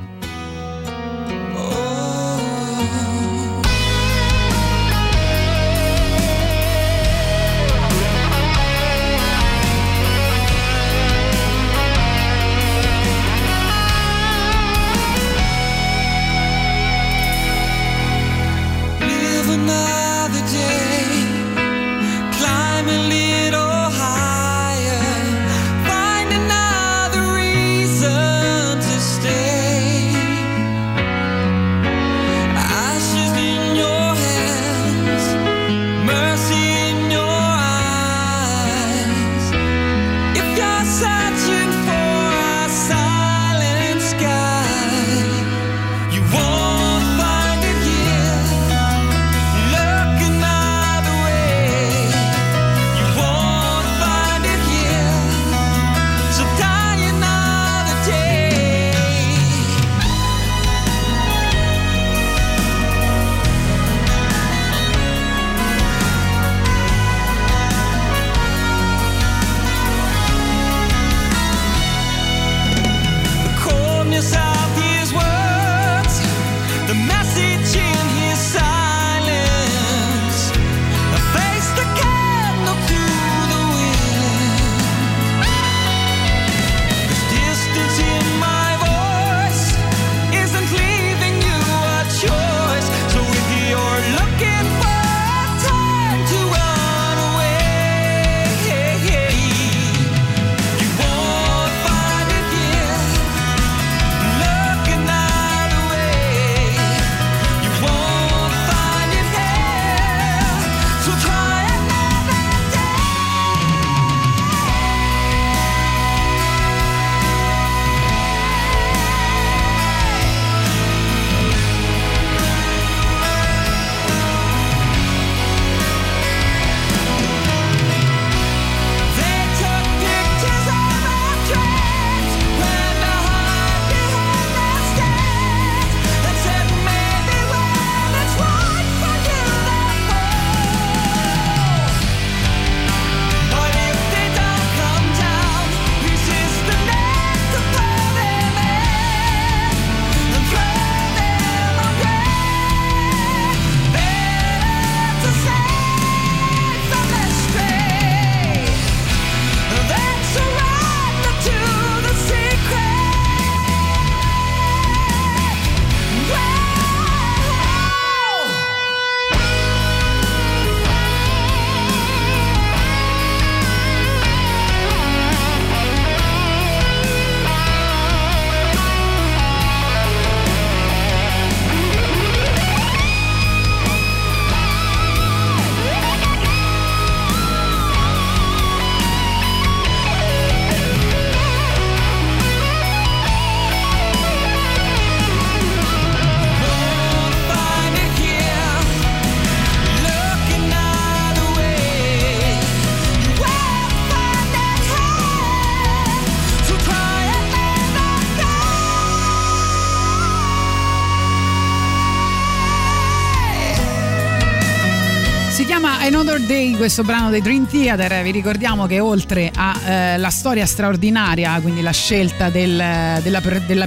Questo brano dei Dream Theater, vi ricordiamo che oltre alla storia straordinaria, quindi la scelta della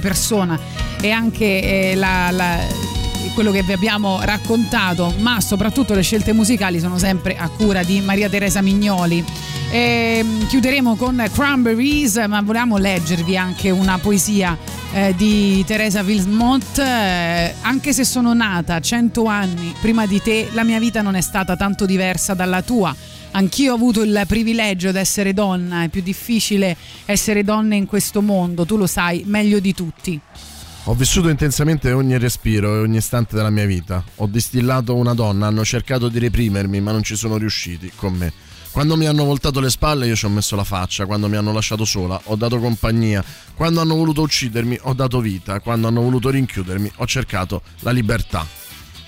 persona, e anche quello che vi abbiamo raccontato, ma soprattutto le scelte musicali sono sempre a cura di Maria Teresa Mignoli. E chiuderemo con Cranberries, ma volevamo leggervi anche una poesia di Teresa Wilmot. Anche se sono nata 100 anni prima di te, la mia vita non è stata tanto diversa dalla tua. Anch'io ho avuto il privilegio di essere donna, è più difficile essere donna in questo mondo, tu lo sai meglio di tutti. Ho vissuto intensamente ogni respiro e ogni istante della mia vita. Ho distillato una donna, hanno cercato di reprimermi, ma non ci sono riusciti con me. Quando mi hanno voltato le spalle io ci ho messo la faccia, quando mi hanno lasciato sola ho dato compagnia, quando hanno voluto uccidermi ho dato vita, quando hanno voluto rinchiudermi ho cercato la libertà.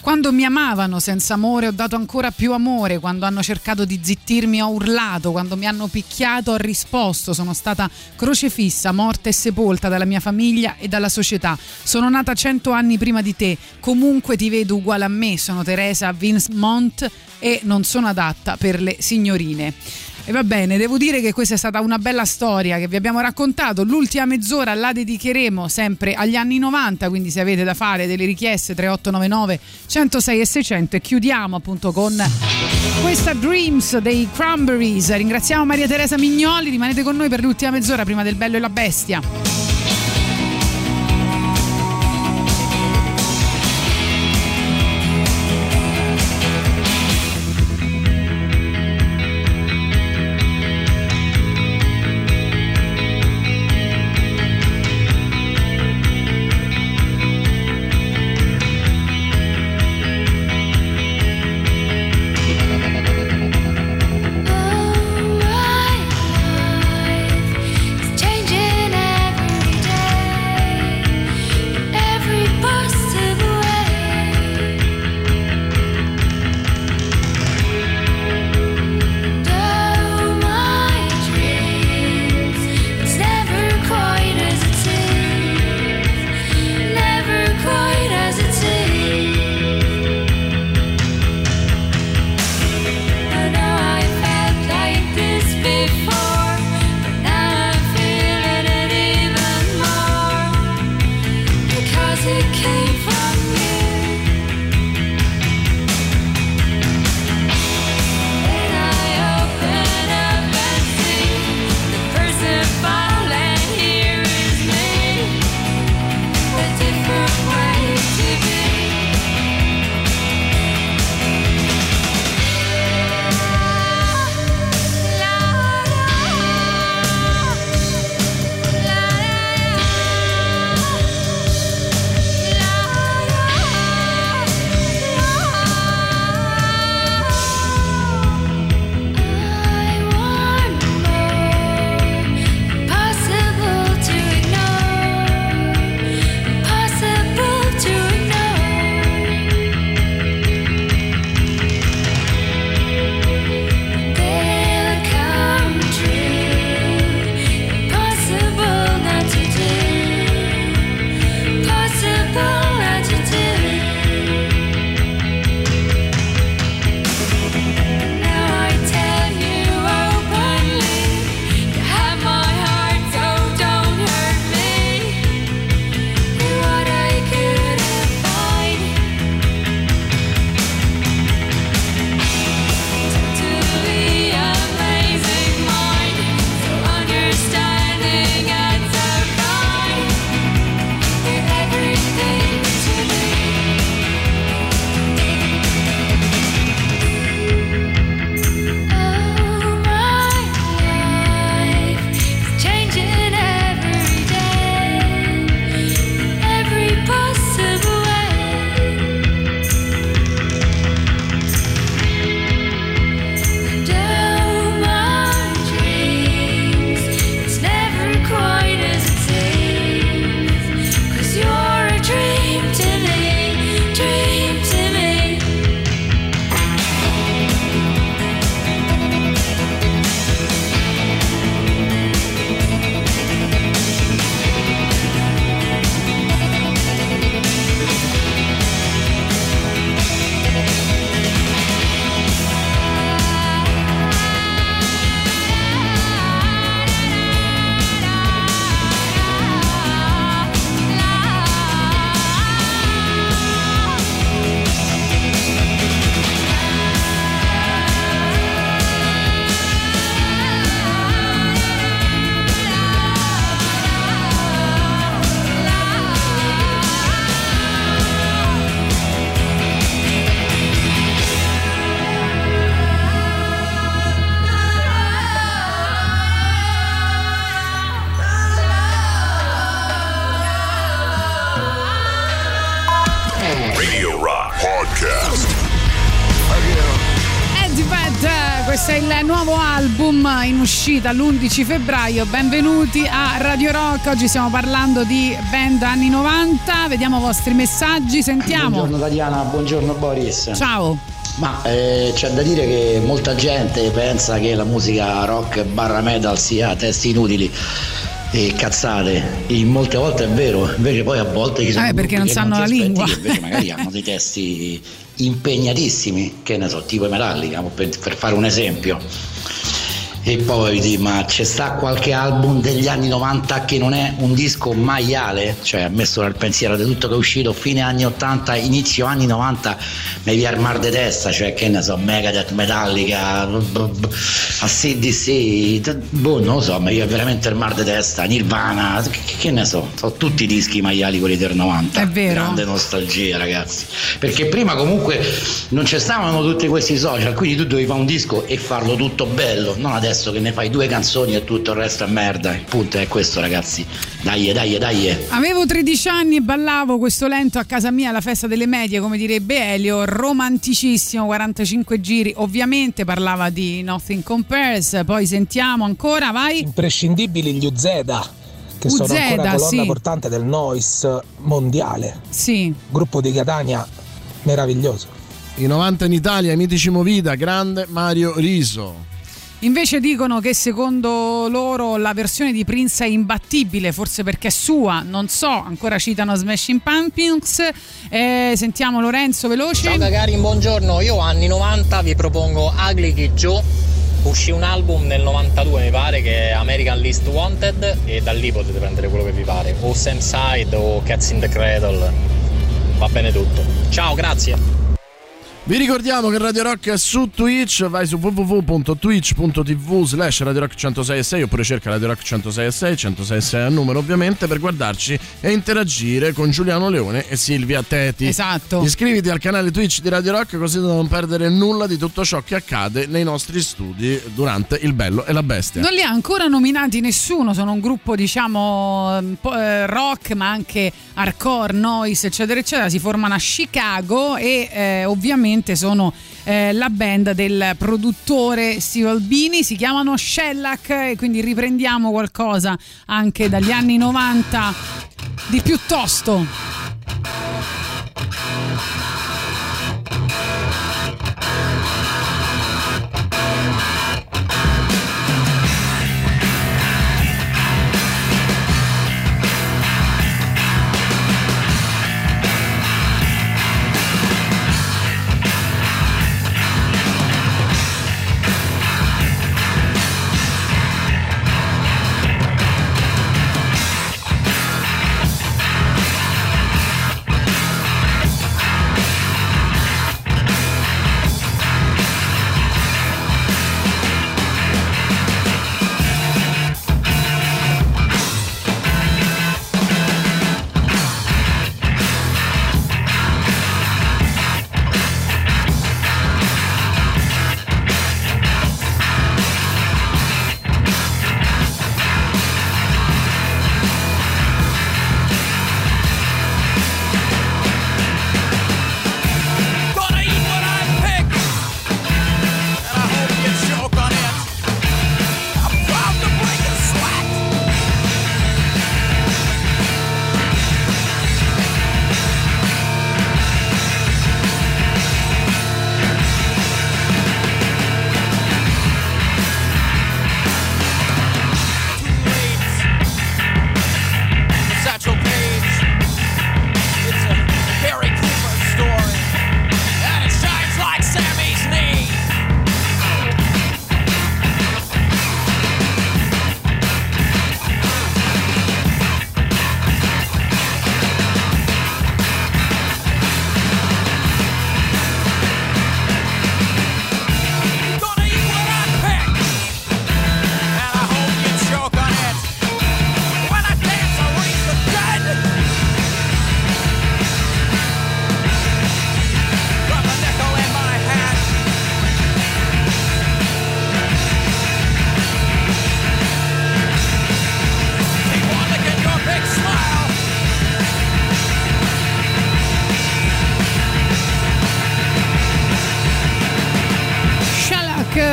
Quando mi amavano senza amore ho dato ancora più amore, quando hanno cercato di zittirmi ho urlato, quando mi hanno picchiato ho risposto, sono stata crocefissa, morta e sepolta dalla mia famiglia e dalla società. Sono nata 100 anni prima di te, comunque ti vedo uguale a me, sono Teresa Wilmot e non sono adatta per le signorine. E va bene, devo dire che questa è stata una bella storia che vi abbiamo raccontato. L'ultima mezz'ora la dedicheremo sempre agli anni 90, quindi se avete da fare delle richieste 3899 106 e 600 e chiudiamo appunto con questa Dreams dei Cranberries. Ringraziamo Maria Teresa Mignoli, rimanete con noi per l'ultima mezz'ora prima del Bello e la Bestia. Radio Rock Podcast. Edved, questo è il nuovo album in uscita l'11 febbraio. Benvenuti a Radio Rock. Oggi stiamo parlando di band anni 90. Vediamo i vostri messaggi, sentiamo. Buongiorno Tatiana, buongiorno Boris. Ciao. Ma c'è da dire che molta gente pensa che la musica rock barra metal sia testi inutili e cazzate, e molte volte è vero, invece poi a volte ci sono perché non sanno la lingua, che invece magari hanno dei testi impegnatissimi, che ne so, tipo i Metallica, per fare un esempio. E poi, ma c'è sta qualche album degli anni 90 che non è un disco maiale, cioè ha messo nel pensiero di tutto che è uscito fine anni 80, inizio anni 90, mi vi armar de testa, cioè che ne so, Megadeth, Metallica, ACDC, boh, non lo so, ma io veramente armar de testa, Nirvana, che ne so, sono tutti dischi maiali quelli del 90, è vero. Grande nostalgia, ragazzi, perché prima comunque non ci stavano tutti questi social, quindi tu dovevi fare un disco e farlo tutto bello, non adesso che ne fai 2 canzoni e tutto il resto è merda. Il punto è questo, ragazzi. Dai. Avevo 13 anni e ballavo questo lento a casa mia alla festa delle medie, come direbbe Elio, romanticissimo, 45 giri. Ovviamente parlava di Nothing Compares. Poi sentiamo ancora, vai. Imprescindibili gli Uzeda, che sono ancora colonna portante del noise mondiale. Sì. Gruppo di Catania meraviglioso. I 90 in Italia, mitici Movida, grande Mario Riso. Invece dicono che secondo loro la versione di Prince è imbattibile, forse perché è sua, non so, ancora citano Smashing Pumpkins. Sentiamo Lorenzo veloce. Ciao ragazzi, buongiorno, io anni 90 vi propongo Ugly Kid Joe, uscì un album nel 92 mi pare, che è American Least Wanted, e da lì potete prendere quello che vi pare, o Sam Side o Cats in the Cradle, va bene tutto. Ciao, grazie. Vi ricordiamo che Radio Rock è su Twitch, vai su www.twitch.tv/RadioRock1066 oppure cerca Radio Rock 1066, 1066 al numero ovviamente, per guardarci e interagire con Giuliano Leone e Silvia Teti. Esatto. Iscriviti al canale Twitch di Radio Rock così da non perdere nulla di tutto ciò che accade nei nostri studi durante Il Bello e la Bestia. Non li ha ancora nominati nessuno, sono un gruppo diciamo rock ma anche hardcore, noise eccetera eccetera, si formano a Chicago e ovviamente sono la band del produttore Steve Albini, si chiamano Shellac, e quindi riprendiamo qualcosa anche dagli anni 90 di piuttosto.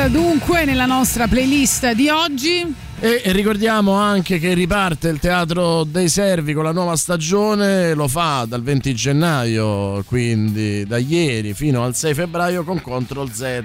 dunque nella nostra playlist di oggi. E ricordiamo anche che riparte il Teatro dei Servi con la nuova stagione, lo fa dal 20 gennaio, quindi da ieri fino al 6 febbraio con Control Z.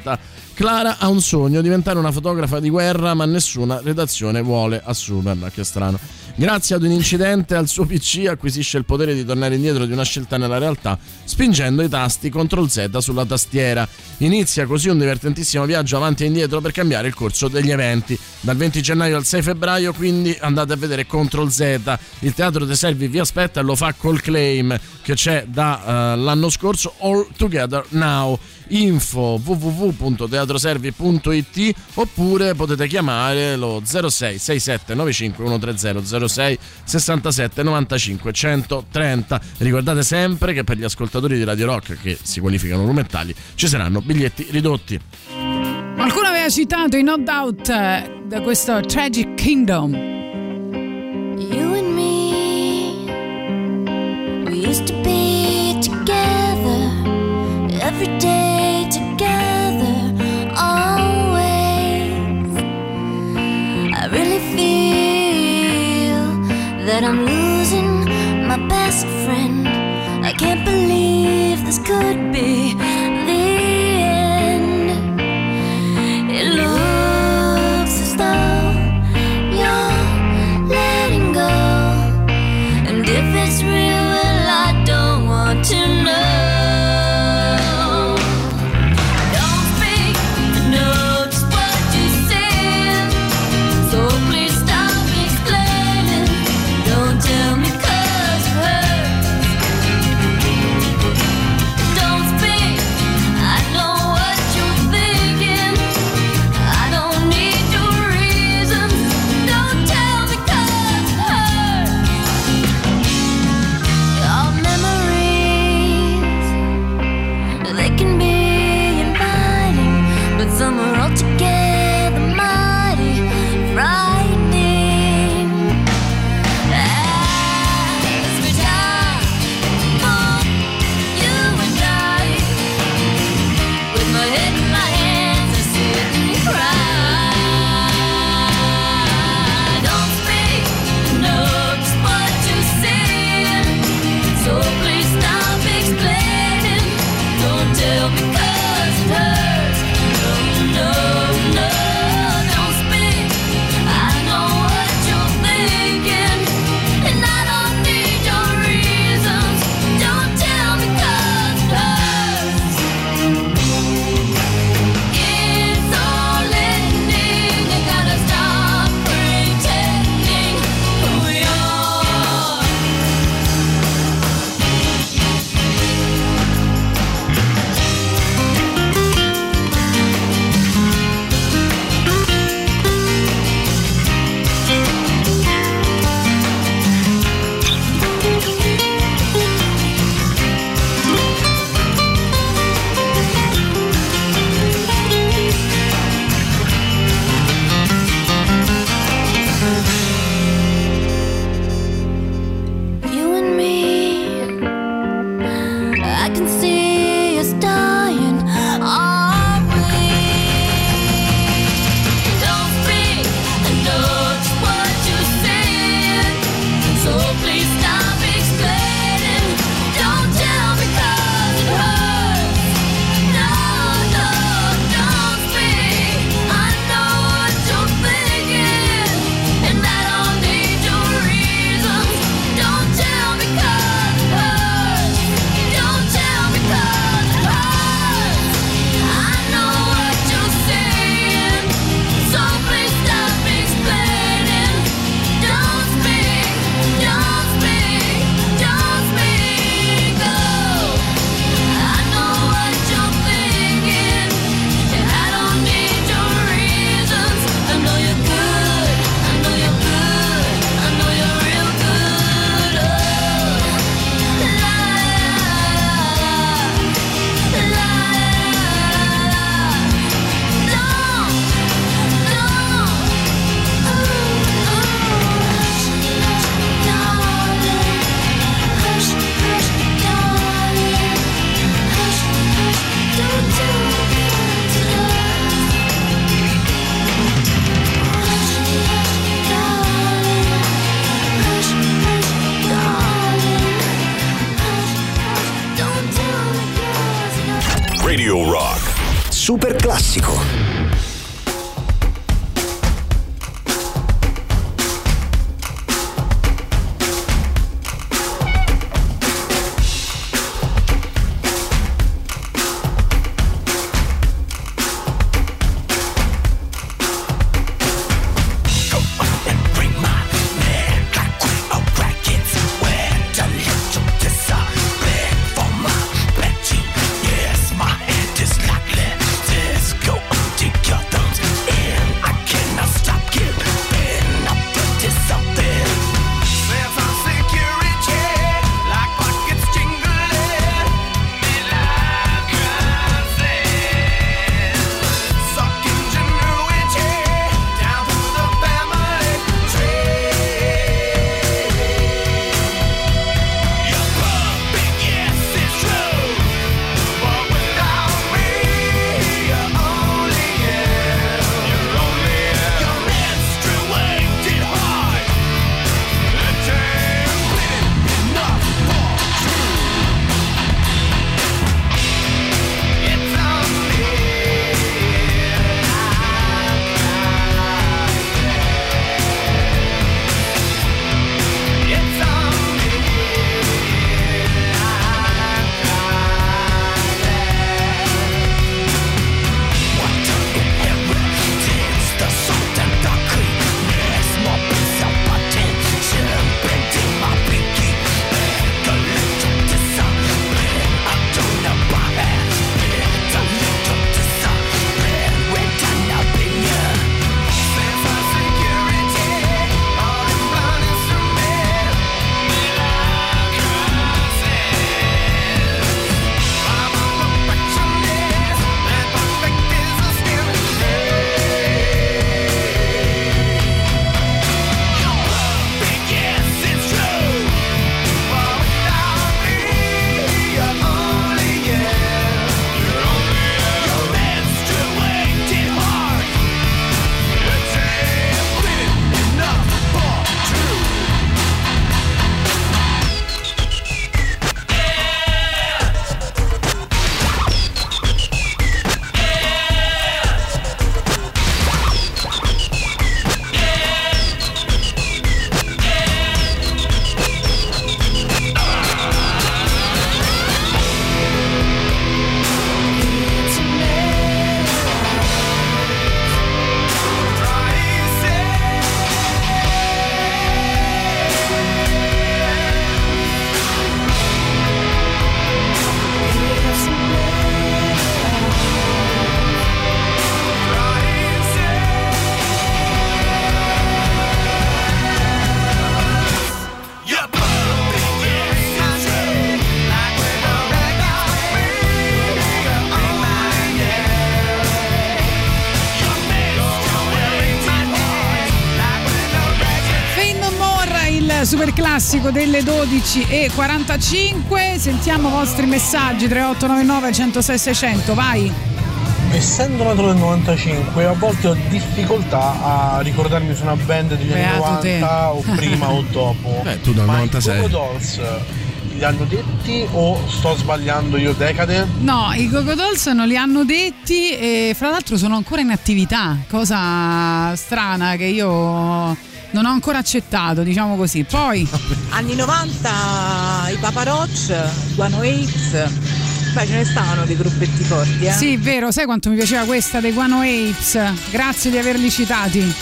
Clara ha un sogno, diventare una fotografa di guerra, ma nessuna redazione vuole assumerla, che strano. Grazie ad un incidente al suo PC acquisisce il potere di tornare indietro di una scelta nella realtà, spingendo i tasti Ctrl Z sulla tastiera. Inizia così un divertentissimo viaggio avanti e indietro per cambiare il corso degli eventi. Dal 20 gennaio al 6 febbraio, quindi andate a vedere Ctrl Z. Il Teatro dei Servi vi aspetta e lo fa col claim che c'è dall'anno scorso, All Together Now. Info www.teatroservi.it oppure potete chiamare lo 06 67 95 130 06 67 95 130. Ricordate sempre che per gli ascoltatori di Radio Rock che si qualificano rumentali ci saranno biglietti ridotti. Qualcuno aveva citato in No Doubt da questo Tragic Kingdom. You and me, we used to be together every day. That I'm losing my best friend. I can't believe this could be the end. It looks as though you're letting go, and if it's real, well, I don't want to know. Because Radio Rock. Super classico. Classico delle 12:45. Sentiamo i vostri messaggi 3899 106 600. Vai. Essendo nato nel 95, a volte ho difficoltà a ricordarmi su una band degli anni 90 o prima o dopo. Tu dal 96. I Go-Go Dolls li hanno detti o sto sbagliando io? Decade? No, i Go-Go Dolls non li hanno detti e fra l'altro sono ancora in attività, cosa strana che io non ho ancora accettato, diciamo così. Poi anni 90 i Papa Roach, Guano Apes, beh, ce ne stavano dei gruppetti forti, eh? Sì, vero, sai quanto mi piaceva questa dei Guano Apes? Grazie di averli citati.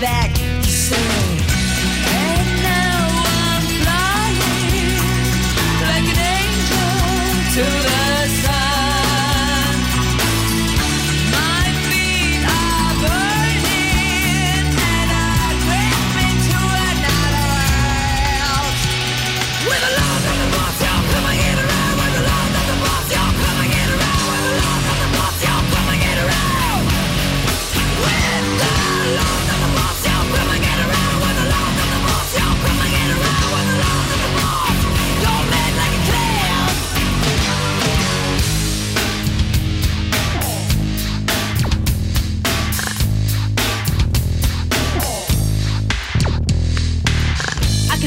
Back to say, and now I'm flying.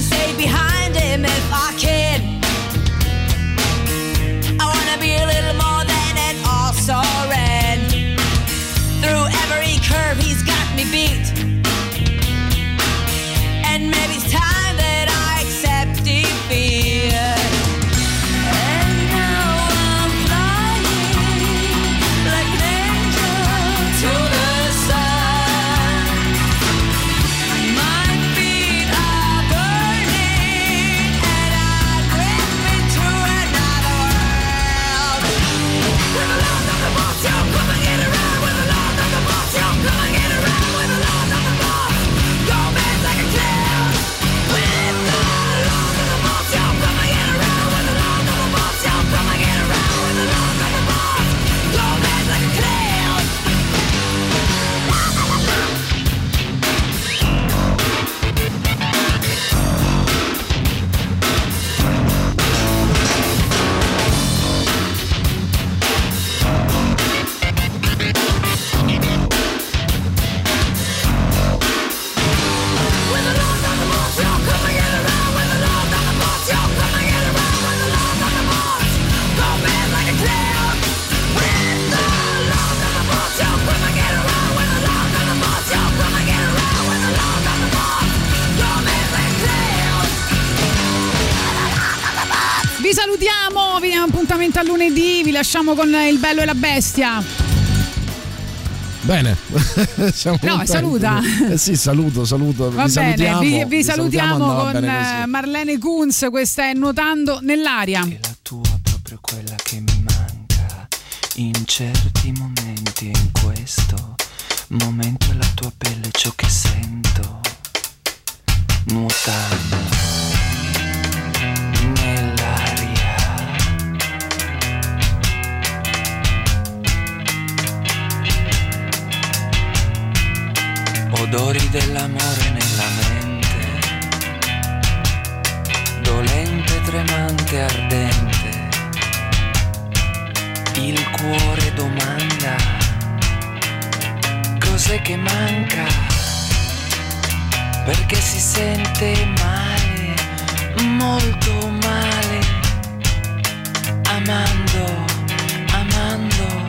to stay behind him if I can. I wanna be a little more than an also-ran. Through every curve he's got me beat. And maybe it's time that I accept defeat. A lunedì, vi lasciamo con il bello e la bestia. Bene. No, saluta. Sì, saluto. Va vi bene, salutiamo. Vi salutiamo con Marlene Kunz, questa è Nuotando nell'aria. È la tua proprio quella che mi manca in certi momenti, in questo momento è la tua pelle ciò che sento. Nuotando. Odori dell'amore nella mente, dolente, tremante, ardente. Il cuore domanda, cos'è che manca? Perché si sente male, molto male. Amando, amando,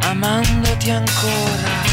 amandoti ancora.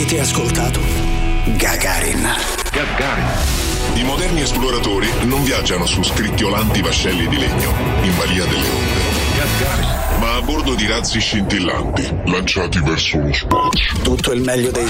Avete ascoltato? Gagarin. I moderni esploratori non viaggiano su scricchiolanti vascelli di legno in balia delle onde, Gagarin, ma a bordo di razzi scintillanti lanciati verso lo spazio. Tutto il meglio dei